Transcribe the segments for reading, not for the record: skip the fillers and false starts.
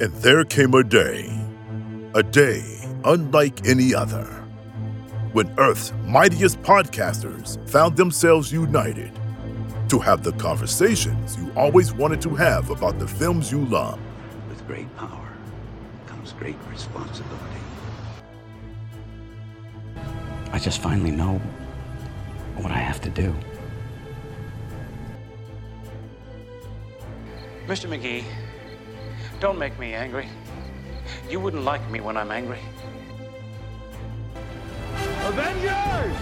And there came a day unlike any other, when Earth's mightiest podcasters found themselves united to have the conversations you always wanted to have about the films you love. With great power comes great responsibility. I just finally know what I have to do. Mr. McGee, don't make me angry. You wouldn't like me when I'm angry. Avengers!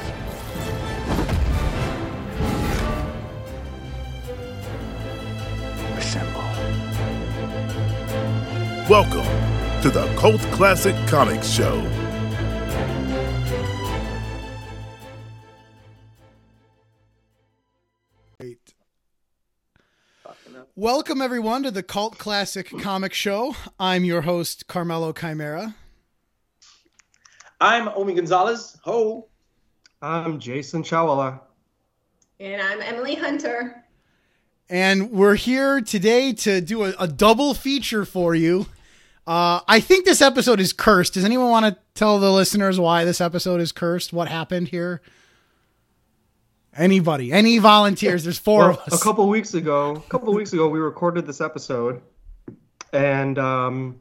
Assemble. Welcome to the Cult Classic Comics Show. Welcome, everyone, to the Cult Classic Comic Show. I'm your host, Carmelo Chimera. I'm Omi Gonzalez. Ho! I'm Jason Chawala. And I'm Emily Hunter. And we're here today to do a double feature for you. I think this episode is cursed. Does anyone want to tell the listeners why this episode is cursed? What happened here? Anybody? Any volunteers? There's four of us. A couple weeks ago, we recorded this episode, and our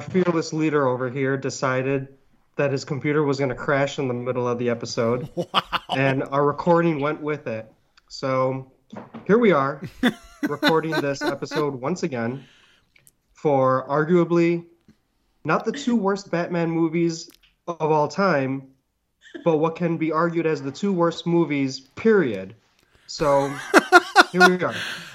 fearless leader over here decided that his computer was going to crash in the middle of the episode. Wow. And our recording went with it. So here we are, recording this episode once again for arguably not the two worst Batman movies of all time, but what can be argued as the two worst movies, period. So here we are.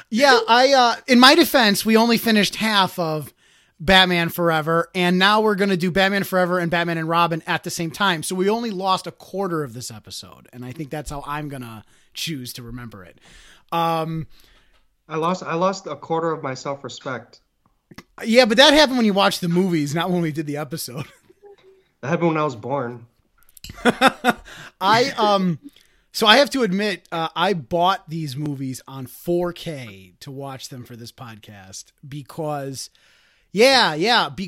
Yeah, I in my defense, we only finished half of Batman Forever, and now we're going to do Batman Forever and Batman and Robin at the same time. So we only lost a quarter of this episode, and I think that's how I'm going to choose to remember it. I lost a quarter of my self-respect. Yeah, but that happened when you watched the movies, not when we did the episode. That happened when I was born. So I have to admit, I bought these movies on 4K to watch them for this podcast because, and we're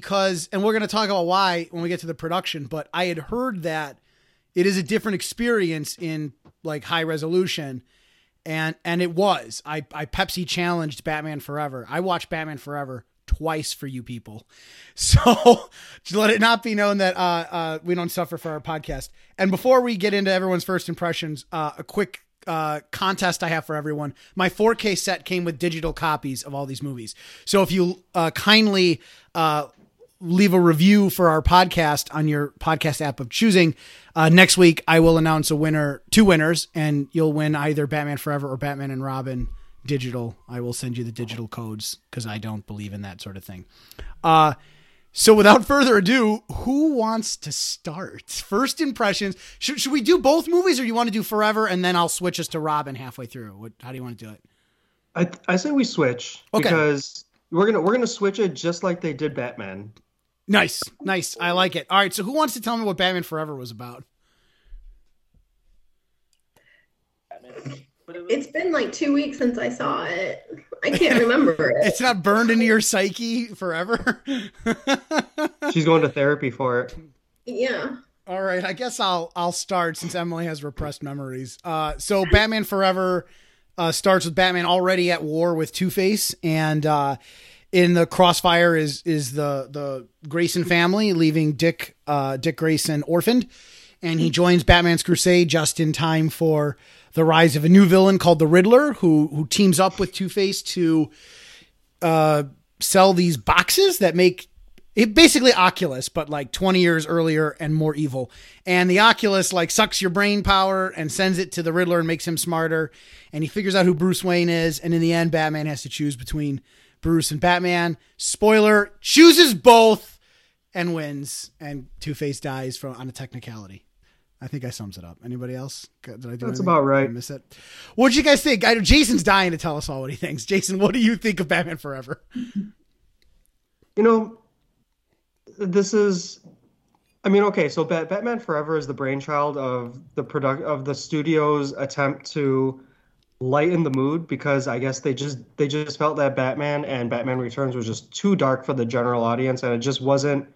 going to talk about why when we get to the production, but I had heard that it is a different experience in like high resolution. And it was, I Pepsi challenged Batman Forever. I watched Batman Forever twice for you people. So to let it not be known that we don't suffer for our podcast. And before we get into everyone's first impressions, a quick contest I have for everyone. My 4K set came with digital copies of all these movies. So if you kindly leave a review for our podcast on your podcast app of choosing, next week I will announce a winner, two winners, and you'll win either Batman Forever or Batman and Robin digital. I will send you the digital codes because I don't believe in that sort of thing. So without further ado, who wants to start? First impressions. Should we do both movies, or you want to do Forever and then I'll switch us to Robin halfway through? How do you want to do it? I say we switch. Okay. Because we're gonna switch it just like they did Batman. Nice. I like it. All right. So who wants to tell me what Batman Forever was about? Batman. It's been like 2 weeks since I saw it. I can't remember it. It's not burned into your psyche forever. She's going to therapy for it. Yeah. All right. I guess I'll start since Emily has repressed memories. So Batman Forever starts with Batman already at war with Two-Face, and in the crossfire is the Grayson family, leaving Dick Grayson orphaned, and he joins Batman's crusade just in time for the rise of a new villain called the Riddler, who teams up with Two-Face to sell these boxes that make it basically Oculus, but like 20 years earlier and more evil. And the Oculus like sucks your brain power and sends it to the Riddler and makes him smarter. And he figures out who Bruce Wayne is. And in the end, Batman has to choose between Bruce and Batman. Spoiler, chooses both and wins. And Two-Face dies on a technicality. I think I sums it up. Anybody else? Did I do That's anything? About right. Did I miss it? What did you guys think? Jason's dying to tell us all what he thinks. Jason, what do you think of Batman Forever? You know, so Batman Forever is the brainchild of the studio's attempt to lighten the mood, because I guess they just felt that Batman and Batman Returns was just too dark for the general audience, and it wasn't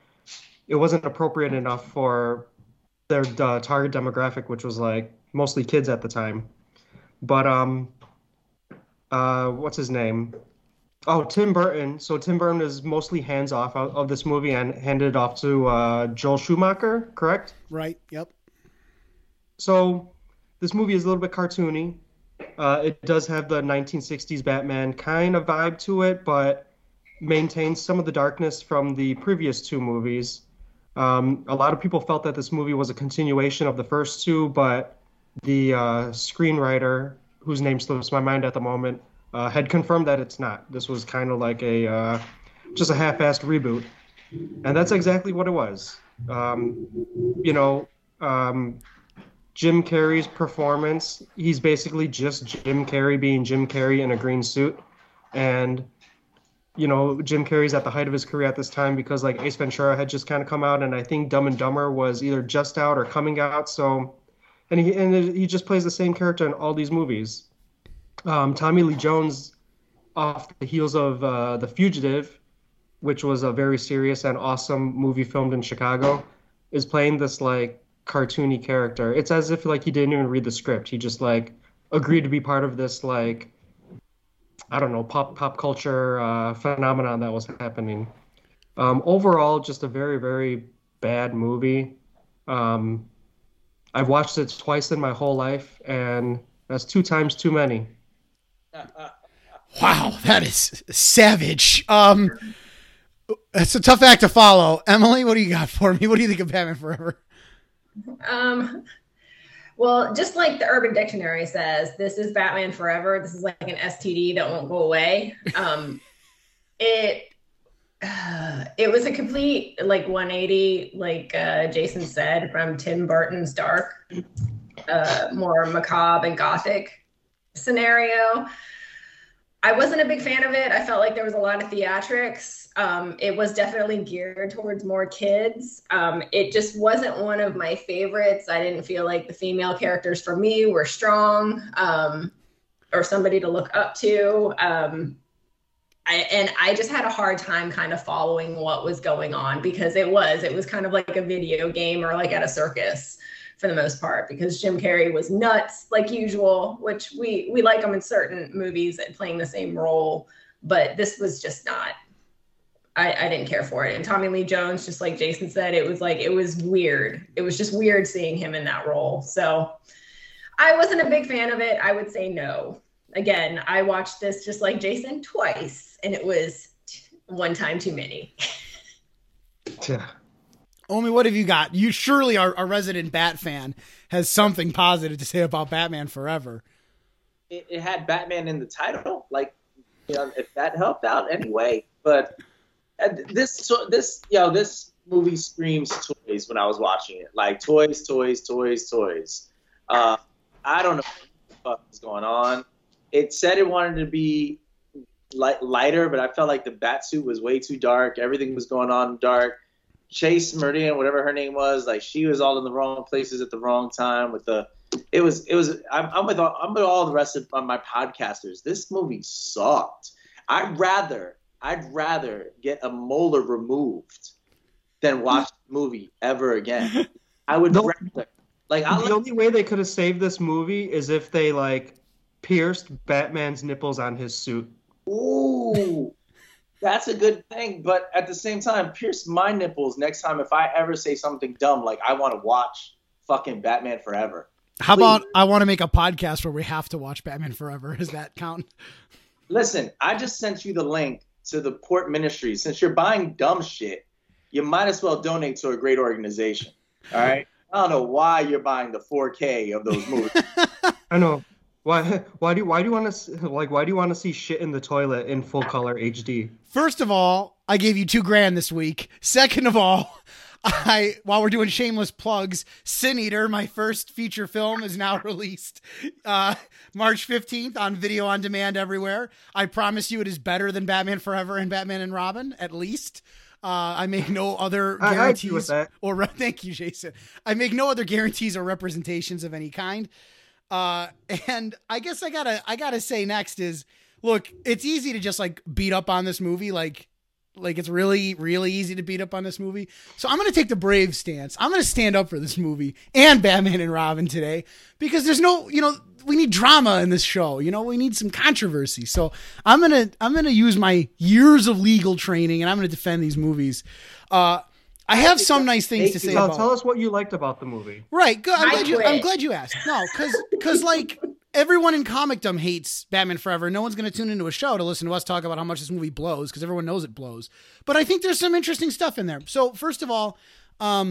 appropriate enough for their target demographic, which was like mostly kids at the time. But what's his name? Oh, Tim Burton. So Tim Burton is mostly hands off of this movie and handed it off to Joel Schumacher, correct? Right. Yep. So this movie is a little bit cartoony. It does have the 1960s Batman kind of vibe to it, but maintains some of the darkness from the previous two movies. A lot of people felt that this movie was a continuation of the first two, but the screenwriter, whose name slips my mind at the moment, had confirmed that it's not. This was kind of like just a half-assed reboot. And that's exactly what it was. Jim Carrey's performance, he's basically just Jim Carrey being Jim Carrey in a green suit. And, you know, Jim Carrey's at the height of his career at this time because, like, Ace Ventura had just kind of come out, and I think Dumb and Dumber was either just out or coming out. So, and he just plays the same character in all these movies. Tommy Lee Jones, off the heels of The Fugitive, which was a very serious and awesome movie filmed in Chicago, is playing this, like, cartoony character. It's as if, like, he didn't even read the script. He just, like, agreed to be part of this, like, I don't know, pop culture phenomenon that was happening. Overall, just a very, very bad movie. I've watched it twice in my whole life, and that's 2 times too many. Wow, that is savage. That's a tough act to follow. Emily, what do you got for me? What do you think of Batman Forever? Well, just like the Urban Dictionary says, this is Batman Forever. This is like an STD that won't go away. It was a complete, like, 180, like Jason said, from Tim Burton's dark, more macabre and gothic scenario. I wasn't a big fan of it. I felt like there was a lot of theatrics. It was definitely geared towards more kids. It just wasn't one of my favorites. I didn't feel like the female characters for me were strong, or somebody to look up to. I just had a hard time kind of following what was going on, because it was kind of like a video game or like at a circus, for the most part, because Jim Carrey was nuts like usual, which we like him in certain movies and playing the same role, but this was just not, I didn't care for it. And Tommy Lee Jones, just like Jason said, it was weird. It was just weird seeing him in that role. So I wasn't a big fan of it. I would say no. Again, I watched this just like Jason twice, and it was 1 time too many. Yeah. Omi, what have you got? You surely are a resident Bat fan. Has something positive to say about Batman Forever? It had Batman in the title, like, you know, if that helped out anyway. But this movie screams toys when I was watching it, like toys. I don't know what the fuck is going on. It said it wanted to be lighter, but I felt like the bat suit was way too dark. Everything was going on dark. Chase Meridian, whatever her name was, like, she was all in the wrong places at the wrong time. I'm with all the rest of my podcasters. This movie sucked. I'd rather get a molar removed than watch the movie ever again. I would rather. Like, the only way they could have saved this movie is if they, like, pierced Batman's nipples on his suit. Ooh. That's a good thing, but at the same time, pierce my nipples next time if I ever say something dumb, like, I want to watch fucking Batman Forever. How about I want to make a podcast where we have to watch Batman Forever? Does that count? Listen, I just sent you the link to the Port Ministry. Since you're buying dumb shit, you might as well donate to a great organization, all right? I don't know why you're buying the 4K of those movies. I know. Why do you want to see shit in the toilet in full color HD? First of all, I gave you $2,000 this week. Second of all, while we're doing shameless plugs, Sin Eater, my first feature film, is now released March 15th on video on demand everywhere. I promise you, it is better than Batman Forever and Batman and Robin, at least. I make no other guarantees thank you, Jason. I make no other guarantees or representations of any kind. And I guess I gotta say next is, look, it's easy to just like beat up on this movie. Like it's really, really easy to beat up on this movie. So I'm going to take the brave stance. I'm going to stand up for this movie and Batman and Robin today, because there's no, we need drama in this show. We need some controversy. So I'm going to use my years of legal training, and I'm going to defend these movies. I have some nice things to say about it. Tell us what you liked about the movie. Right. Good. I'm glad you asked. No, because like everyone in comicdom hates Batman Forever. No one's going to tune into a show to listen to us talk about how much this movie blows, because everyone knows it blows. But I think there's some interesting stuff in there. So first of all, I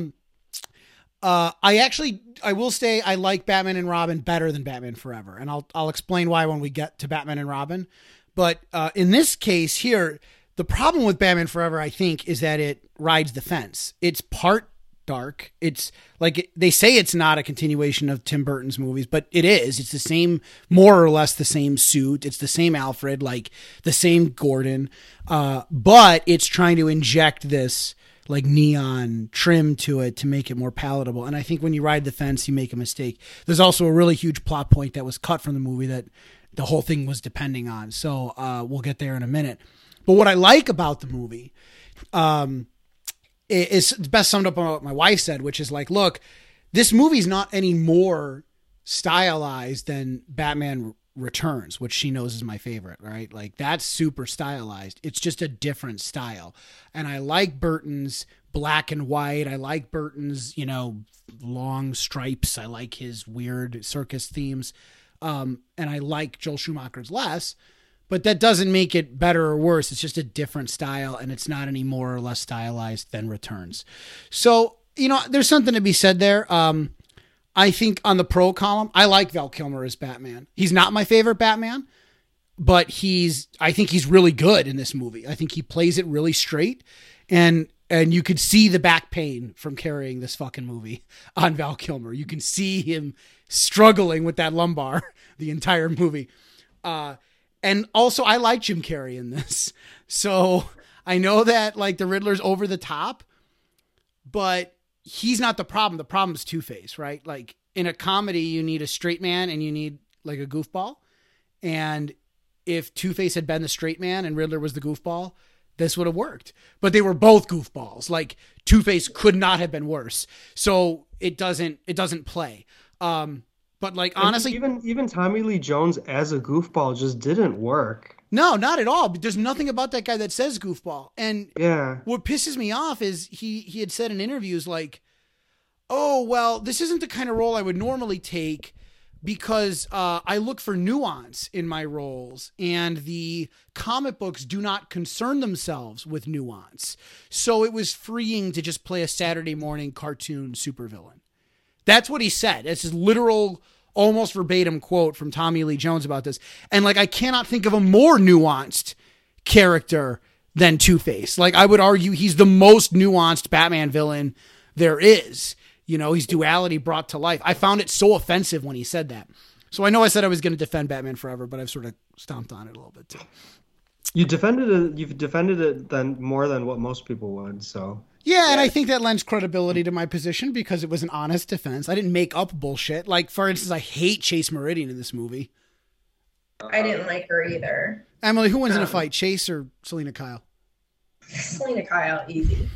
will say I like Batman and Robin better than Batman Forever. And I'll explain why when we get to Batman and Robin. But in this case here, the problem with Batman Forever, I think, is that it rides the fence. It's part dark. It's like they say it's not a continuation of Tim Burton's movies, but it is. It's the same, more or less the same suit. It's the same Alfred, like the same Gordon. But it's trying to inject this like neon trim to it to make it more palatable. And I think when you ride the fence, you make a mistake. There's also a really huge plot point that was cut from the movie that the whole thing was depending on. So we'll get there in a minute. But what I like about the movie is best summed up on what my wife said, which is like, look, this movie's not any more stylized than Batman Returns, which she knows is my favorite, right? Like that's super stylized. It's just a different style. And I like Burton's black and white. I like Burton's, long stripes. I like his weird circus themes. And I like Joel Schumacher's less. But that doesn't make it better or worse. It's just a different style, and it's not any more or less stylized than Returns. So, there's something to be said there. I think on the pro column, I like Val Kilmer as Batman. He's not my favorite Batman, but I think he's really good in this movie. I think he plays it really straight, and you could see the back pain from carrying this fucking movie on Val Kilmer. You can see him struggling with that lumbar the entire movie. And also, I like Jim Carrey in this. So I know that like the Riddler's over the top, but he's not the problem. The problem is Two-Face, right? Like in a comedy, you need a straight man and you need like a goofball. And if Two-Face had been the straight man and Riddler was the goofball, this would have worked. But they were both goofballs. Like Two-Face could not have been worse. So it doesn't play. But like, honestly, even Tommy Lee Jones as a goofball just didn't work. No, not at all. There's nothing about that guy that says goofball. And yeah, what pisses me off is he had said in interviews like, oh, well, this isn't the kind of role I would normally take because I look for nuance in my roles, and the comic books do not concern themselves with nuance. So it was freeing to just play a Saturday morning cartoon supervillain. That's what he said. It's his literal, almost verbatim quote from Tommy Lee Jones about this. And like, I cannot think of a more nuanced character than Two-Face. Like, I would argue he's the most nuanced Batman villain there is. His duality brought to life. I found it so offensive when he said that. So I know I said I was going to defend Batman Forever, but I've sort of stomped on it a little bit too. You've defended it then more than what most people would. So. Yeah, and I think that lends credibility to my position because it was an honest defense. I didn't make up bullshit. Like, for instance, I hate Chase Meridian in this movie. I didn't like her either. Emily, who wins in a fight, Chase or Selena Kyle? Selena Kyle, easy.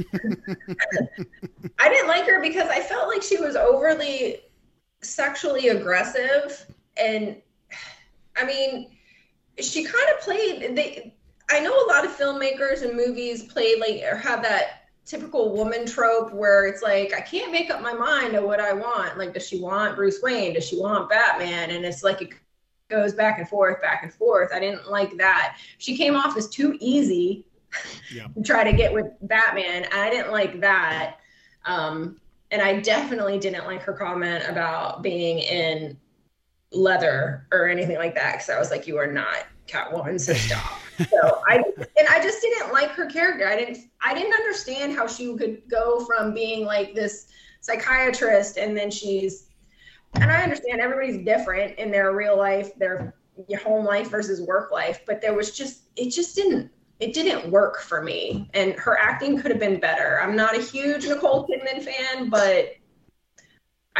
I didn't like her because I felt like she was overly sexually aggressive. And, I mean, she kind of played... I know a lot of filmmakers and movies play like or have that typical woman trope where it's like, I can't make up my mind on what I want. Like, does she want Bruce Wayne? Does she want Batman? And it's like, it goes back and forth, back and forth. I didn't like that. She came off as too easy to try to get with Batman. I didn't like that. And I definitely didn't like her comment about being in leather or anything like that. Cause I was like, you are not Catwoman, so stop. So I just didn't like her character. I didn't understand how she could go from being like this psychiatrist, and then and I understand everybody's different in their real life, their home life versus work life, but there was it didn't work for me, and her acting could have been better. I'm not a huge Nicole Kidman fan, but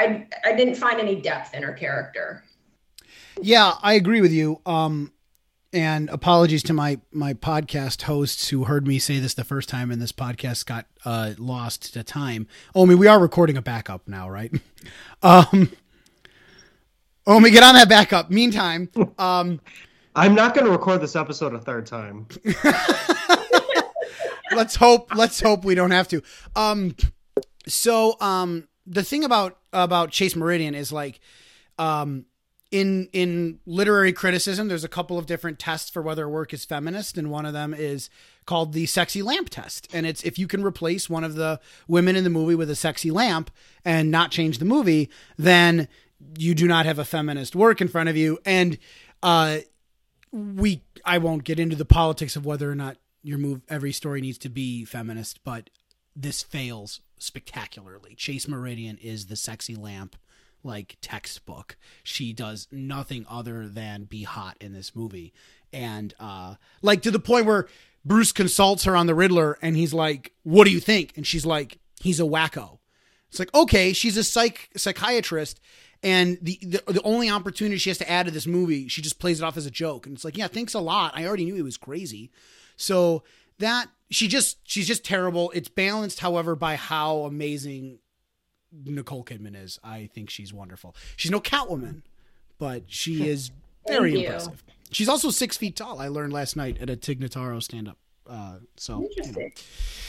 I didn't find any depth in her character. Yeah, I agree with you. And apologies to my podcast hosts who heard me say this the first time, and this podcast got lost to time. Omi, we are recording a backup now, right? Omi, get on that backup. Meantime, I'm not going to record this episode a third time. Let's hope we don't have to. So the thing about Chase Meridian is like, in literary criticism, there's a couple of different tests for whether a work is feminist, and one of them is called the sexy lamp test. And it's if you can replace one of the women in the movie with a sexy lamp and not change the movie, then you do not have a feminist work in front of you. And I won't get into the politics of whether or not every story needs to be feminist, but this fails spectacularly. Chase Meridian is the sexy lamp, like, textbook. She does nothing other than be hot in this movie. And like, to the point where Bruce consults her on the Riddler and he's like, what do you think? And she's like, he's a wacko. It's like, okay, she's a psychiatrist. And the only opportunity she has to add to this movie, she just plays it off as a joke. And it's like, yeah, thanks a lot. I already knew he was crazy. So that she's just terrible. It's balanced, however, by how amazing Nicole Kidman is. I think she's wonderful. She's no Catwoman, but she is very impressive. She's also 6 feet tall. I learned last night at a Tignataro stand-up. Interesting. You know.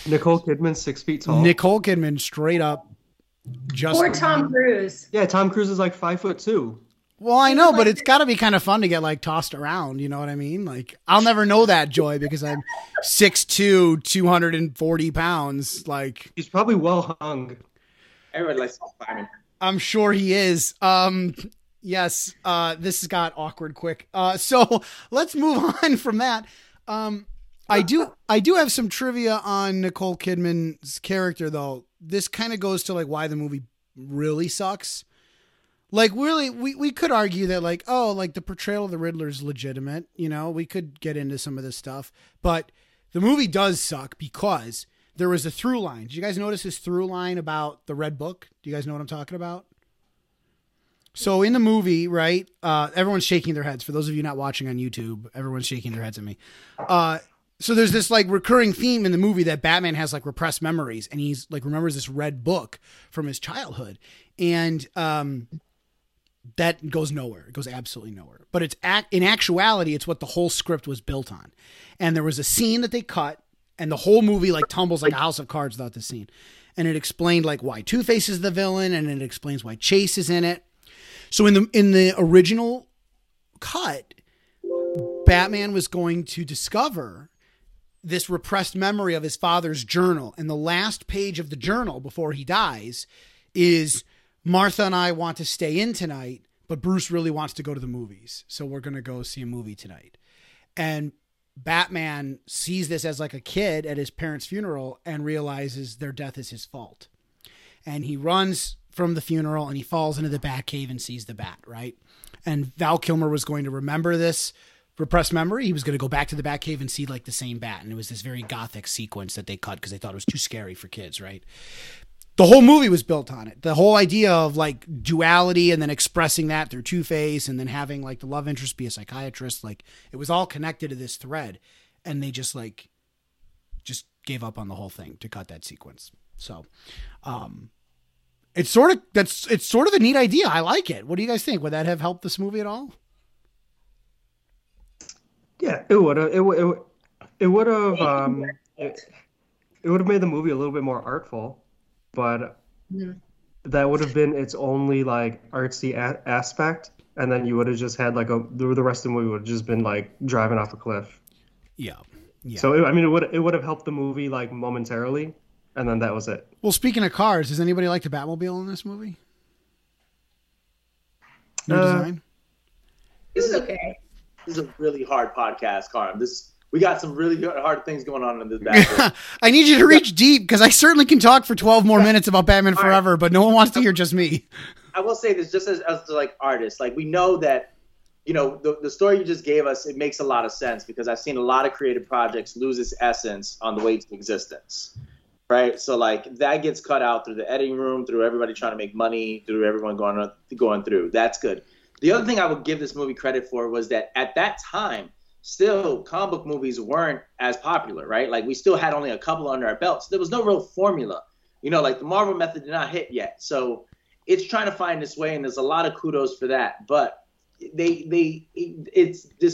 Nicole Kidman, 6 feet tall. Nicole Kidman, straight up. Just or Tom Cruise. Yeah, Tom Cruise is like 5'2". Well, I know, but it's got to be kind of fun to get like tossed around. You know what I mean? Like, I'll never know that joy because I'm 6'2", 240 pounds. Like, he's probably well hung. Everyone likes climbing. I'm sure he is. Yes. This got awkward quick. So let's move on from that. I do have some trivia on Nicole Kidman's character though. This kind of goes to like why the movie really sucks. Like, really, we could argue that, like, oh, like, the portrayal of the Riddler is legitimate. You know, we could get into some of this stuff. But the movie does suck because there was a through line. Did you guys notice his through line about the Red Book? Do you guys know what I'm talking about? So in the movie, right, everyone's shaking their heads. For those of you not watching on YouTube, everyone's shaking their heads at me. So there's this like recurring theme in the movie that Batman has like repressed memories. And he's like remembers this red book from his childhood. And that goes nowhere. It goes absolutely nowhere. But it's in actuality, it's what the whole script was built on. And there was a scene that they cut, and the whole movie like tumbles like a house of cards without this scene. And it explained like why Two-Face is the villain, and it explains why Chase is in it. So in the original cut, Batman was going to discover this repressed memory of his father's journal. And the last page of the journal before he dies is, Martha and I want to stay in tonight, but Bruce really wants to go to the movies. So we're going to go see a movie tonight. And Batman sees this as like a kid at his parents' funeral and realizes their death is his fault. And he runs from the funeral and he falls into the Batcave and sees the bat, right? And Val Kilmer was going to remember this repressed memory. He was going to go back to the Batcave and see like the same bat. And it was this very gothic sequence that they cut because they thought it was too scary for kids, right? The whole movie was built on it. The whole idea of like duality and then expressing that through Two-Face and then having like the love interest be a psychiatrist, like it was all connected to this thread. And they just gave up on the whole thing to cut that sequence. So it's sort of a neat idea. I like it. What do you guys think? Would that have helped this movie at all? Yeah, it would have made the movie a little bit more artful. But that would have been its only like artsy aspect, and then you would have just had like the rest of the movie would have just been like driving off a cliff. Yeah. So it would have helped the movie like momentarily, and then that was it. Well, speaking of cars, does anybody like the Batmobile in this movie? New design. This is okay. This is a really hard podcast, Carm. We got some really hard things going on in this Batman. I need you to reach deep because I certainly can talk for 12 more minutes about Batman Forever, but no one wants to hear just me. I will say this, just as like artists, like we know that, you know, the story you just gave us, it makes a lot of sense because I've seen a lot of creative projects lose its essence on the way to existence. Right. So like that gets cut out through the editing room, through everybody trying to make money, through everyone going through. That's good. The other thing I would give this movie credit for was that at that time, still comic book movies weren't as popular, right? Like we still had only a couple under our belts. There was no real formula, you know, like the Marvel method did not hit yet. So it's trying to find its way, and there's a lot of kudos for that. But this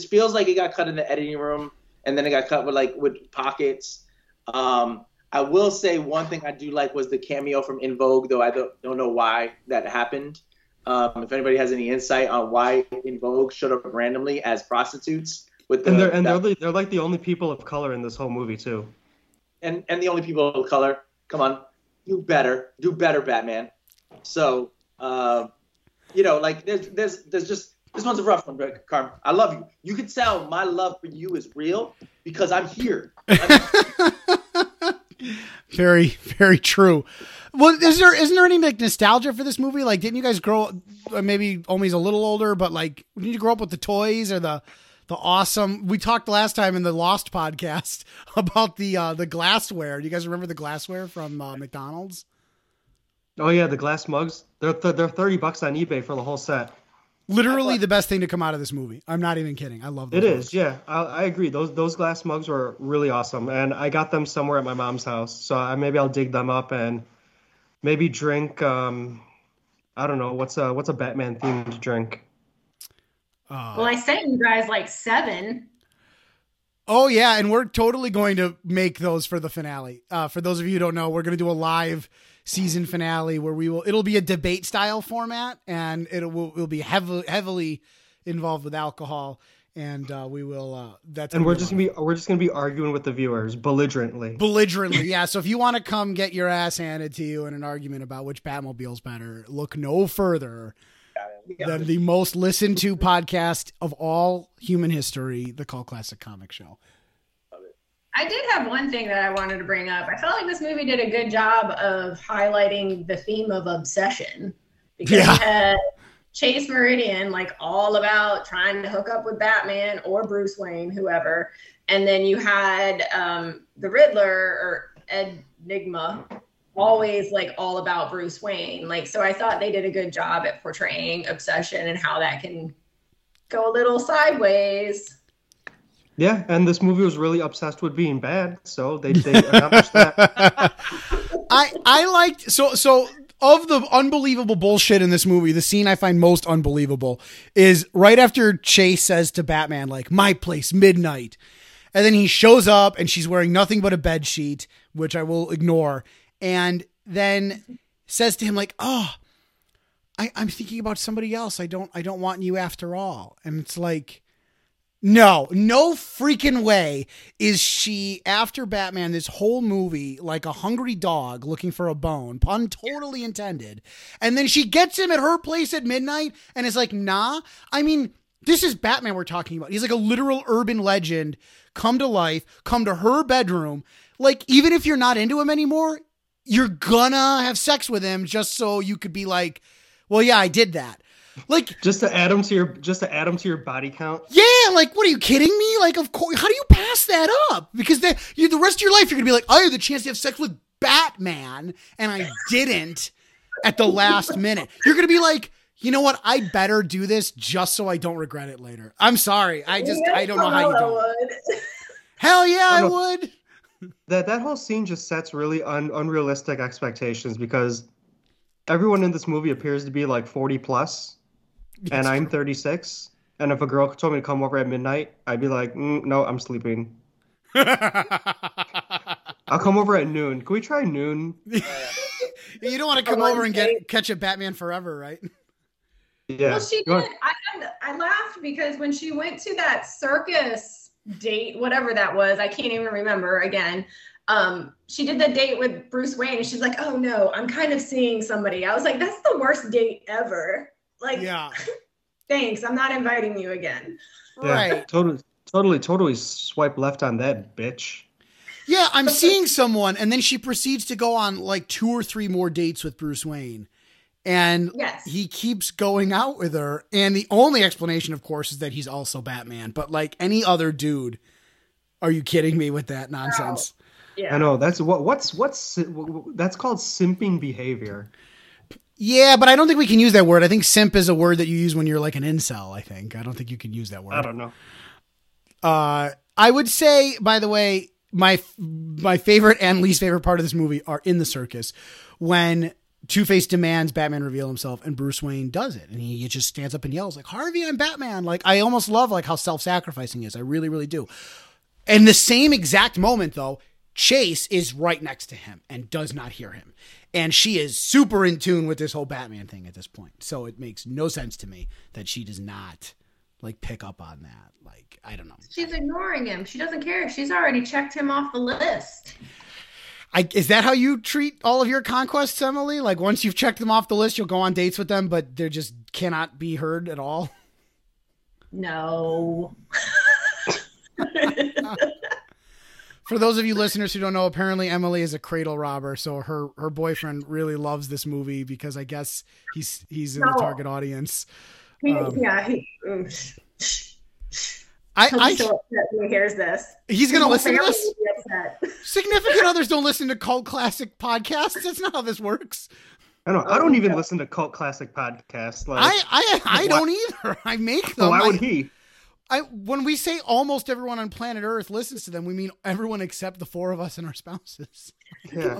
feels like it got cut in the editing room, and then it got cut with pockets. I will say one thing I do like was the cameo from In Vogue, though I don't know why that happened. If anybody has any insight on why In Vogue showed up randomly as prostitutes, they're like the only people of color in this whole movie too, and the only people of color. Come on, do better, Batman. So, you know, like there's just this one's a rough one, Carm. I love you. You can tell my love for you is real because I'm here. Very, very true. Well, isn't there any like nostalgia for this movie? Like, didn't you guys grow? Maybe Omi's a little older, but like, didn't you grow up with the toys or the awesome? We talked last time in the Lost podcast about the glassware. Do you guys remember the glassware from McDonald's? Oh yeah, the glass mugs. They're $30 on eBay for the whole set. Literally the best thing to come out of this movie. I'm not even kidding. I love those. It is, yeah. I agree. Those glass mugs were really awesome, and I got them somewhere at my mom's house. So maybe I'll dig them up and maybe drink. I don't know what's a Batman themed drink. Well, I sent you guys like 7. Oh yeah, and we're totally going to make those for the finale. For those of you who don't know, we're going to do a live season finale where it'll be a debate style format, and it will be heavily involved with alcohol, and we will we're just gonna be arguing with the viewers belligerently. Yeah, so if you want to come get your ass handed to you in an argument about which Batmobile's better, look no further than the most listened to podcast of all human history, the Cult Classic Comic Show. I did have one thing that I wanted to bring up. I felt like this movie did a good job of highlighting the theme of obsession, because it had Chase Meridian, like all about trying to hook up with Batman or Bruce Wayne, whoever. And then you had the Riddler or Enigma, always like all about Bruce Wayne. Like, so I thought they did a good job at portraying obsession and how that can go a little sideways. Yeah, and this movie was really obsessed with being bad, so they accomplished that. I liked so of the unbelievable bullshit in this movie, the scene I find most unbelievable is right after Chase says to Batman, like, "My place, midnight," and then he shows up and she's wearing nothing but a bed sheet, which I will ignore, and then says to him, like, "Oh, I'm thinking about somebody else. I don't want you after all," and it's like, No freaking way is she after Batman this whole movie like a hungry dog looking for a bone, pun totally intended. And then she gets him at her place at midnight and is like, nah. I mean, this is Batman we're talking about. He's like a literal urban legend come to life, come to her bedroom. Like, even if you're not into him anymore, you're gonna have sex with him just so you could be like, well, yeah, I did that. Like, just to add them to your body count. Yeah, like, what are you kidding me? Like, of course. How do you pass that up? Because the rest of your life you're gonna be like, I had the chance to have sex with Batman and I didn't at the last minute. You're gonna be like, you know what? I better do this just so I don't regret it later. I'm sorry. I don't know how you do it. Hell yeah, I would. That whole scene just sets really unrealistic expectations, because everyone in this movie appears to be like 40 plus. And I'm 36, and if a girl told me to come over at midnight, I'd be like, no, I'm sleeping. I'll come over at noon. Can we try noon? You don't want to come over and catch a Batman Forever, right? Yeah. Well, she did. I laughed because when she went to that circus date, whatever that was, I can't even remember again. She did the date with Bruce Wayne, and she's like, oh no, I'm kind of seeing somebody. I was like, that's the worst date ever. Like, yeah. Thanks, I'm not inviting you again. Yeah, right. Totally swipe left on that, bitch. Yeah, I'm seeing someone, and then she proceeds to go on like 2 or 3 more dates with Bruce Wayne. And he keeps going out with her. And the only explanation, of course, is that he's also Batman. But like any other dude, are you kidding me with that nonsense? Wow. Yeah. I know that's that's called simping behavior. Yeah, but I don't think we can use that word. I think simp is a word that you use when you're like an incel, I think. I don't think you can use that word. I don't know. I would say, by the way, my favorite and least favorite part of this movie are in the circus when Two-Face demands Batman reveal himself and Bruce Wayne does it. And he just stands up and yells like, "Harvey, I'm Batman." Like, I almost love like how self-sacrificing he is. I really, really do. In the same exact moment though, Chase is right next to him and does not hear him. And she is super in tune with this whole Batman thing at this point. So it makes no sense to me that she does not like pick up on that. Like, I don't know. She's ignoring him. She doesn't care. She's already checked him off the list. Is that how you treat all of your conquests, Emily? Like, once you've checked them off the list, you'll go on dates with them, but they just cannot be heard at all? No. For those of you listeners who don't know, apparently Emily is a cradle robber, so her boyfriend really loves this movie because I guess he's in the target audience. I'm so upset when he hears this. He's going to listen to this? Significant others don't listen to cult classic podcasts. That's not how this works. I don't even listen to cult classic podcasts. Like, I don't either. I make them. Why would he? When we say almost everyone on planet Earth listens to them, we mean everyone except the four of us and our spouses. Yeah.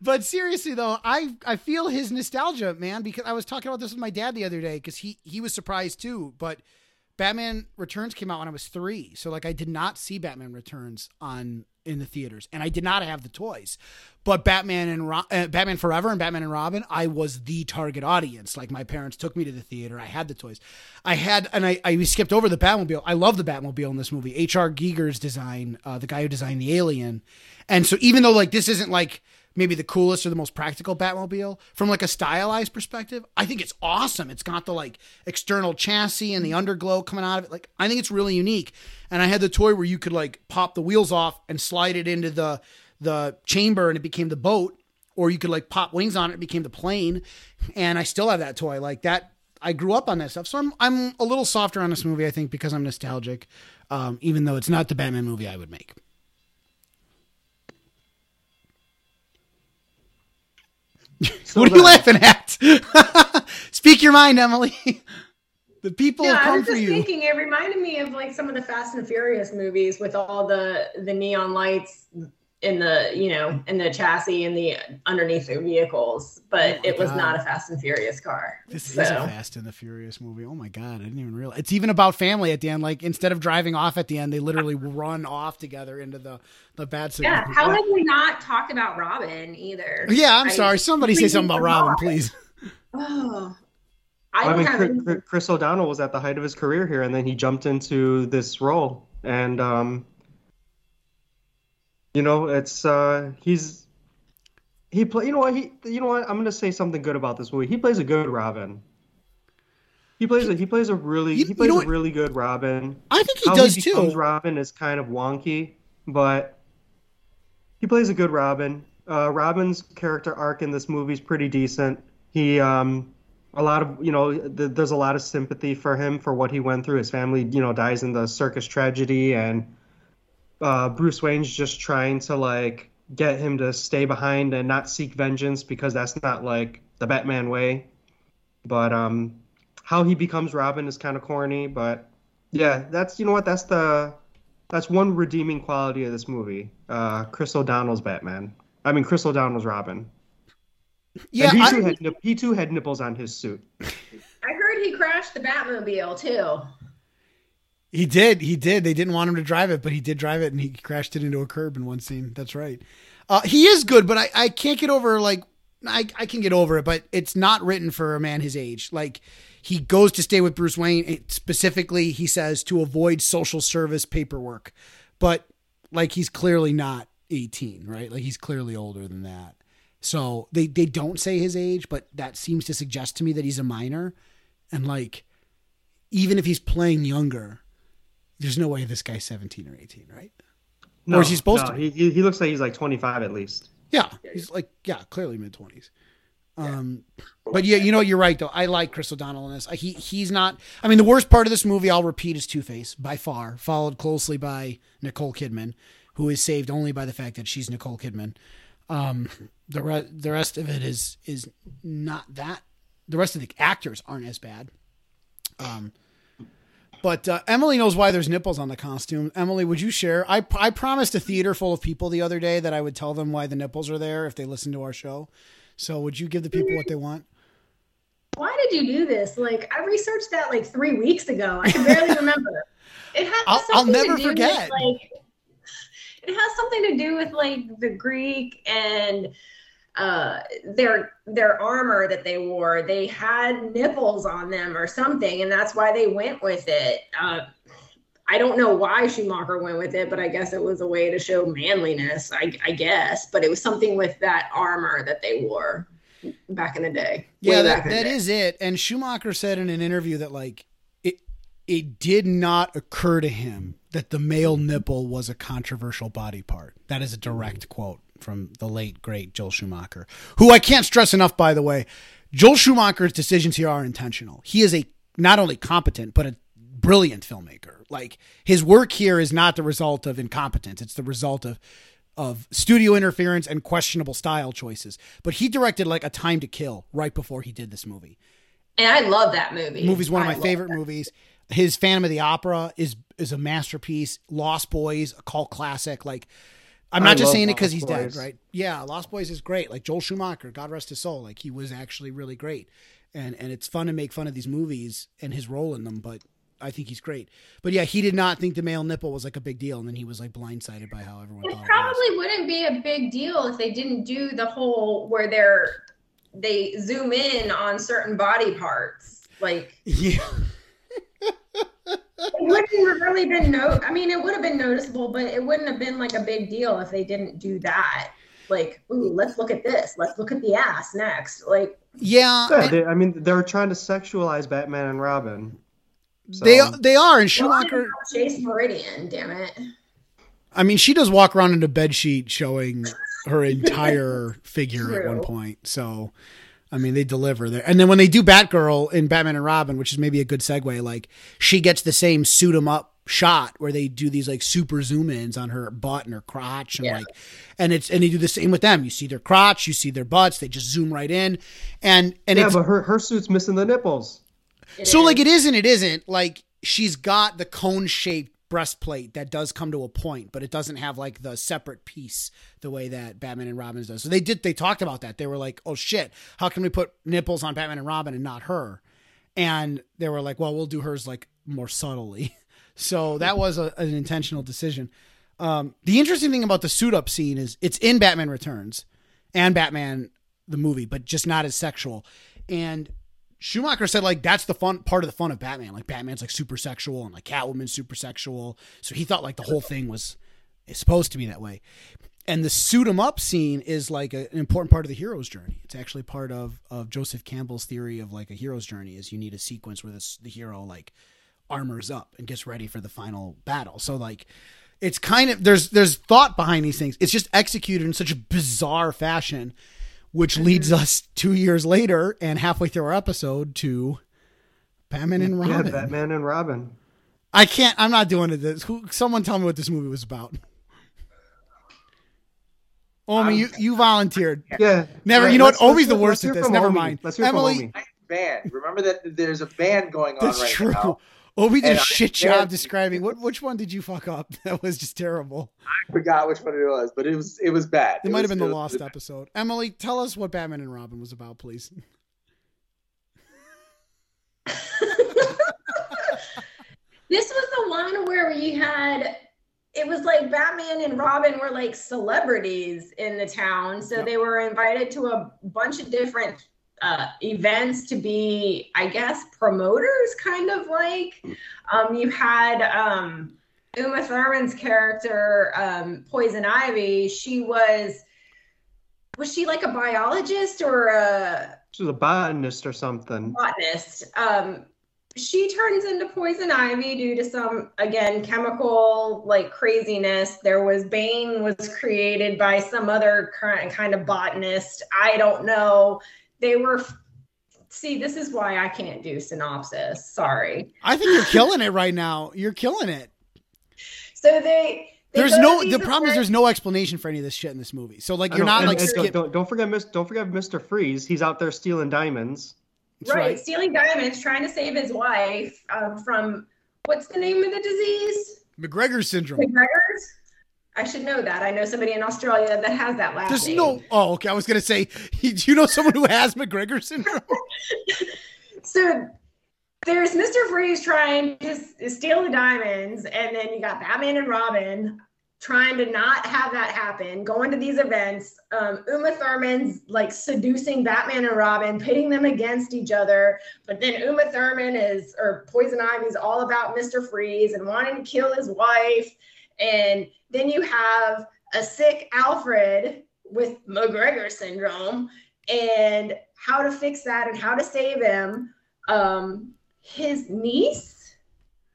But seriously, though, I feel his nostalgia, man, because I was talking about this with my dad the other day because he was surprised, too. But Batman Returns came out when I was 3. So, like, I did not see Batman Returns in the theaters, and I did not have the toys. But Batman Forever and Batman and Robin, I was the target audience. Like, my parents took me to the theater. I had the toys. I skipped over the Batmobile. I love the Batmobile in this movie. H.R. Giger's design, the guy who designed the Alien. And so even though, like, this isn't, like, maybe the coolest or the most practical Batmobile, from, like, a stylized perspective, I think it's awesome. It's got the, like, external chassis and the underglow coming out of it. Like, I think it's really unique. And I had the toy where you could, like, pop the wheels off and slide it into the chamber and it became the boat, or you could, like, pop wings on it and it became the plane. And I still have that toy. Like, that, I grew up on that stuff. So I'm a little softer on this movie, I think, because I'm nostalgic, even though it's not the Batman movie I would make. So what are you laughing at? Speak your mind, Emily. The people come for you. I was just thinking, it reminded me of like some of the Fast and Furious movies with all the neon lights in the, you know, in the chassis and the underneath the vehicles. But it was not a Fast and Furious car. This is a Fast and the Furious movie. Oh my God, I didn't even realize. It's even about family at the end. Like, instead of driving off at the end, they literally run off together into the bad city. Yeah, how have we not talked about Robin either? Yeah, I'm sorry. Somebody say something about Robin, please. Oh, I mean, Chris O'Donnell was at the height of his career here, and then he jumped into this role, and you know, it's I'm going to say something good about this movie. He plays a good Robin. He plays a really good Robin. I think he does too. How he becomes Robin is kind of wonky, but he plays a good Robin. Robin's character arc in this movie is pretty decent. He there's a lot of sympathy for him for what he went through. His family, you know, dies in the circus tragedy, and Bruce Wayne's just trying to, like, get him to stay behind and not seek vengeance because that's not, like, the Batman way. But how he becomes Robin is kind of corny. But yeah, that's one redeeming quality of this movie. Chris O'Donnell's Robin. Yeah, and he too had nipples on his suit. I heard he crashed the Batmobile too. He did. They didn't want him to drive it, but he did drive it, and he crashed it into a curb in one scene. That's right. He is good, but I can't get over, like, I can get over it, but it's not written for a man his age. Like, he goes to stay with Bruce Wayne. And specifically, he says to avoid social service paperwork, but, like, he's clearly not 18, right? Like, he's clearly older than that. So they don't say his age, but that seems to suggest to me that he's a minor. And, like, even if he's playing younger, there's no way this guy's 17 or 18, right? No, or is he supposed to? He looks like he's like 25 at least. Yeah, he's like, clearly mid-20s. Yeah. But yeah, you know, you're right, though. I like Chris O'Donnell in this. He's not... I mean, the worst part of this movie, I'll repeat, is Two-Face, by far, followed closely by Nicole Kidman, who is saved only by the fact that she's Nicole Kidman. The rest of it is not that. The rest of the actors aren't as bad. But Emily knows why there's nipples on the costume. Emily, would you share? I promised a theater full of people the other day that I would tell them why the nipples are there if they listen to our show. So would you give the people what they want? Why did you do this? Like, I researched that like 3 weeks ago. I can barely remember. It has I'll never forget. With, like, it has something to do with like the Greek and their armor that they wore. They had nipples on them or something, and that's why they went with it. I don't know why Schumacher went with it, but I guess it was a way to show manliness, I guess. But it was something with that armor that they wore back in the day. Yeah, that is it. And Schumacher said in an interview that like it did not occur to him that the male nipple was a controversial body part. That is a direct quote from the late, great Joel Schumacher, who I can't stress enough, by the way. Joel Schumacher's decisions here are intentional. He is a not only competent, but a brilliant filmmaker. Like, his work here is not the result of incompetence. It's the result of studio interference and questionable style choices. But he directed like A Time to Kill right before he did this movie. And I love that movie. The movie's one of my favorite movies. His Phantom of the Opera is a masterpiece. Lost Boys, a cult classic. Like, I'm not just saying it because he's dead, right? Yeah, Lost Boys is great. Like, Joel Schumacher, God rest his soul. Like, he was actually really great. And it's fun to make fun of these movies and his role in them, but I think he's great. But yeah, he did not think the male nipple was like a big deal, and then he was like blindsided by how everyone thought it probably it wouldn't be a big deal if they didn't do the whole where they zoom in on certain body parts. Like, yeah. It wouldn't have really been it would have been noticeable, but it wouldn't have been like a big deal if they didn't do that. Like, ooh, let's look at this. Let's look at the ass next. Like, yeah they were trying to sexualize Batman and Robin. So. They are, and Schumacher. Chase Meridian, damn it. I mean, she does walk around in a bedsheet showing her entire figure at one point. So, I mean, they deliver there. And then when they do Batgirl in Batman and Robin, which is maybe a good segue, like, she gets the same suit 'em up shot where they do these like super zoom ins on her butt and her crotch and like, and they do the same with them. You see their crotch, you see their butts. They just zoom right in, and but her suit's missing the nipples. Like, it is and it isn't. Like, she's got the cone-shaped breastplate that does come to a point, but it doesn't have like the separate piece the way that Batman and Robin does. So they talked about that. They were like, oh shit, how can we put nipples on Batman and Robin and not her? And they were like, well, we'll do hers like more subtly. So that was an intentional decision. The interesting thing about the suit-up scene is it's in Batman Returns and Batman the movie, but just not as sexual. And Schumacher said, like, that's the fun part of the fun of Batman. Like, Batman's like super sexual and like Catwoman's super sexual. So he thought like the whole thing is supposed to be that way. And the suit 'em up scene is like an important part of the hero's journey. It's actually part of Joseph Campbell's theory of like a hero's journey is you need a sequence where the hero like armors up and gets ready for the final battle. So like, it's kind of, there's thought behind these things. It's just executed in such a bizarre fashion, which leads us 2 years later and halfway through our episode to Batman and Robin. Yeah, Batman and Robin. I'm not doing this. Someone tell me what this movie was about. Omi, you volunteered. Yeah. Never. Yeah, you know what? Omi's the worst at this. Never mind. Let's hear Emily. From Omi. Nice band. Remember that there's a band going on right now. That's true. Omi did a shit job describing which one did you fuck up? That was just terrible. I forgot which one it was, but it was bad. It might have been the lost episode. Emily, tell us what Batman and Robin was about, please. This was the one where it was like Batman and Robin were like celebrities in the town, so they were invited to a bunch of different events to be, I guess, promoters, kind of like. You had Uma Thurman's character, Poison Ivy. She was she like a biologist or she was a botanist or something. Botanist. She turns into Poison Ivy due to some, again, chemical, like, craziness. There was Bane was created by some other kind of botanist. I don't know. They were, see, this is why I can't do synopsis. Sorry. I think you're killing it right now. You're killing it. So they The problem is there's no explanation for any of this shit in this movie. So like don't forget Mr. Freeze. He's out there stealing diamonds. Right, stealing diamonds, trying to save his wife from what's the name of the disease? McGregor syndrome. McGregor's. I should know that. I know somebody in Australia that has that last name. Oh, okay. I was gonna say, do you know someone who has McGregor syndrome? So there's Mr. Freeze trying to steal the diamonds, and then you got Batman and Robin trying to not have that happen, going to these events. Uma Thurman's like seducing Batman and Robin, pitting them against each other. But then Uma Thurman or Poison Ivy's all about Mr. Freeze and wanting to kill his wife. And then you have a sick Alfred with McGregor syndrome and how to fix that and how to save him. His niece,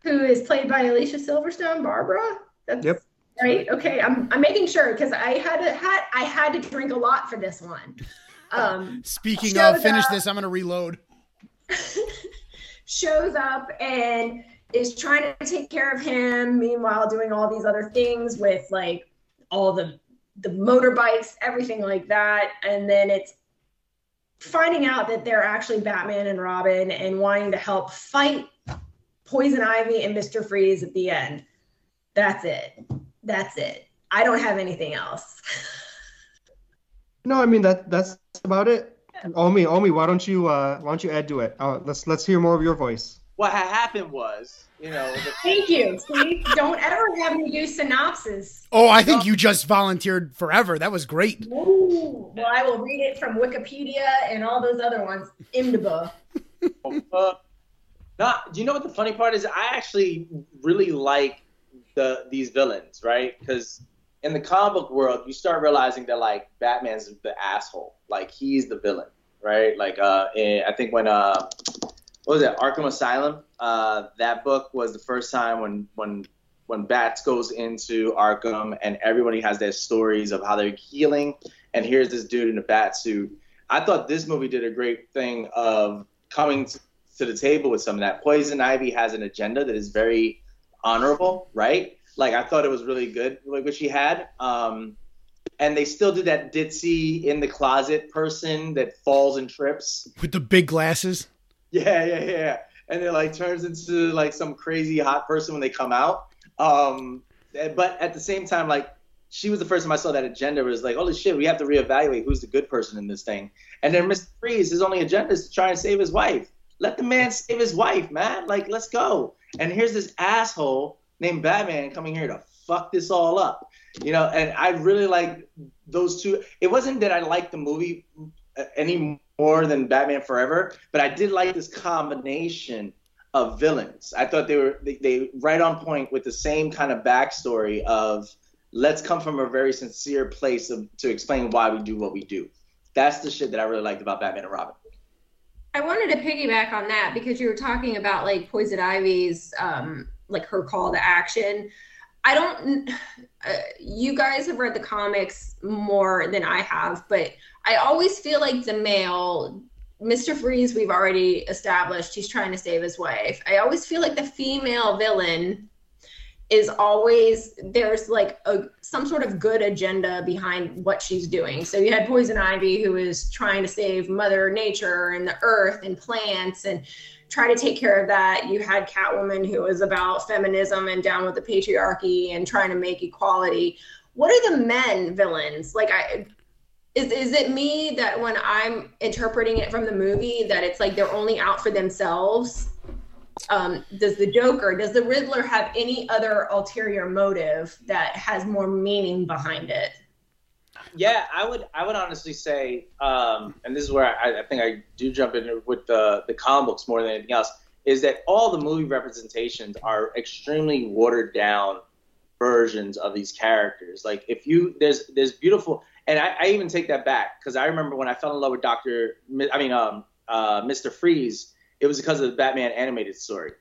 who is played by Alicia Silverstone, Barbara. That's yep. Right. Okay. I'm making sure because I had to drink a lot for this one. Speaking of finish this, I'm gonna reload. Shows up and is trying to take care of him. Meanwhile, doing all these other things with like all the motorbikes, everything like that, and then it's finding out that they're actually Batman and Robin and wanting to help fight Poison Ivy and Mr. Freeze at the end. That's it. I don't have anything else. No, I mean that's about it. Omi, why don't you add to it? Let's hear more of your voice. What happened was, Thank you. See, don't ever have me do synopsis. Oh, I think you just volunteered forever. That was great. Ooh, well, I will read it from Wikipedia and all those other ones. IMDb. Do you know what the funny part is? I actually really like these villains, right? Because in the comic book world, you start realizing that like Batman's the asshole, like he's the villain, right? Like I think when what was that? Arkham Asylum. That book was the first time when Bats goes into Arkham and everybody has their stories of how they're healing. And here's this dude in a bat suit. I thought this movie did a great thing of coming to the table with some of that. Poison Ivy has an agenda that is very honorable, right? Like I thought it was really good, like what she had. And they still did that ditzy in the closet person that falls and trips. With the big glasses. Yeah. And it like turns into like some crazy hot person when they come out. But at the same time, like she was the first time I saw that agenda where it was like, holy shit, we have to reevaluate who's the good person in this thing. And then Mr. Freeze, his only agenda is to try and save his wife. Let the man save his wife, man. Like, let's go. And here's this asshole named Batman coming here to fuck this all up. And I really like those two. It wasn't that I liked the movie anymore. More than Batman Forever, but I did like this combination of villains. I thought they were they right on point with the same kind of backstory of let's come from a very sincere place to explain why we do what we do. That's the shit that I really liked about Batman and Robin. I wanted to piggyback on that because you were talking about like Poison Ivy's like her call to action. You guys have read the comics more than I have, but I always feel like the male, Mr. Freeze, we've already established, he's trying to save his wife. I always feel like the female villain is always, there's like some sort of good agenda behind what she's doing. So you had Poison Ivy, who is trying to save Mother Nature and the earth and plants and try to take care of that. You had Catwoman, who was about feminism and down with the patriarchy and trying to make equality. What are the men villains? Like, is it me that when I'm interpreting it from the movie that it's like they're only out for themselves? Does the Joker, does the Riddler have any other ulterior motive that has more meaning behind it? Yeah, I would honestly say, and this is where I think I do jump in with the comic books more than anything else, is that all the movie representations are extremely watered down versions of these characters. Like if you there's beautiful, and I even take that back because I remember when I fell in love with Mr. Freeze, it was because of the Batman animated story.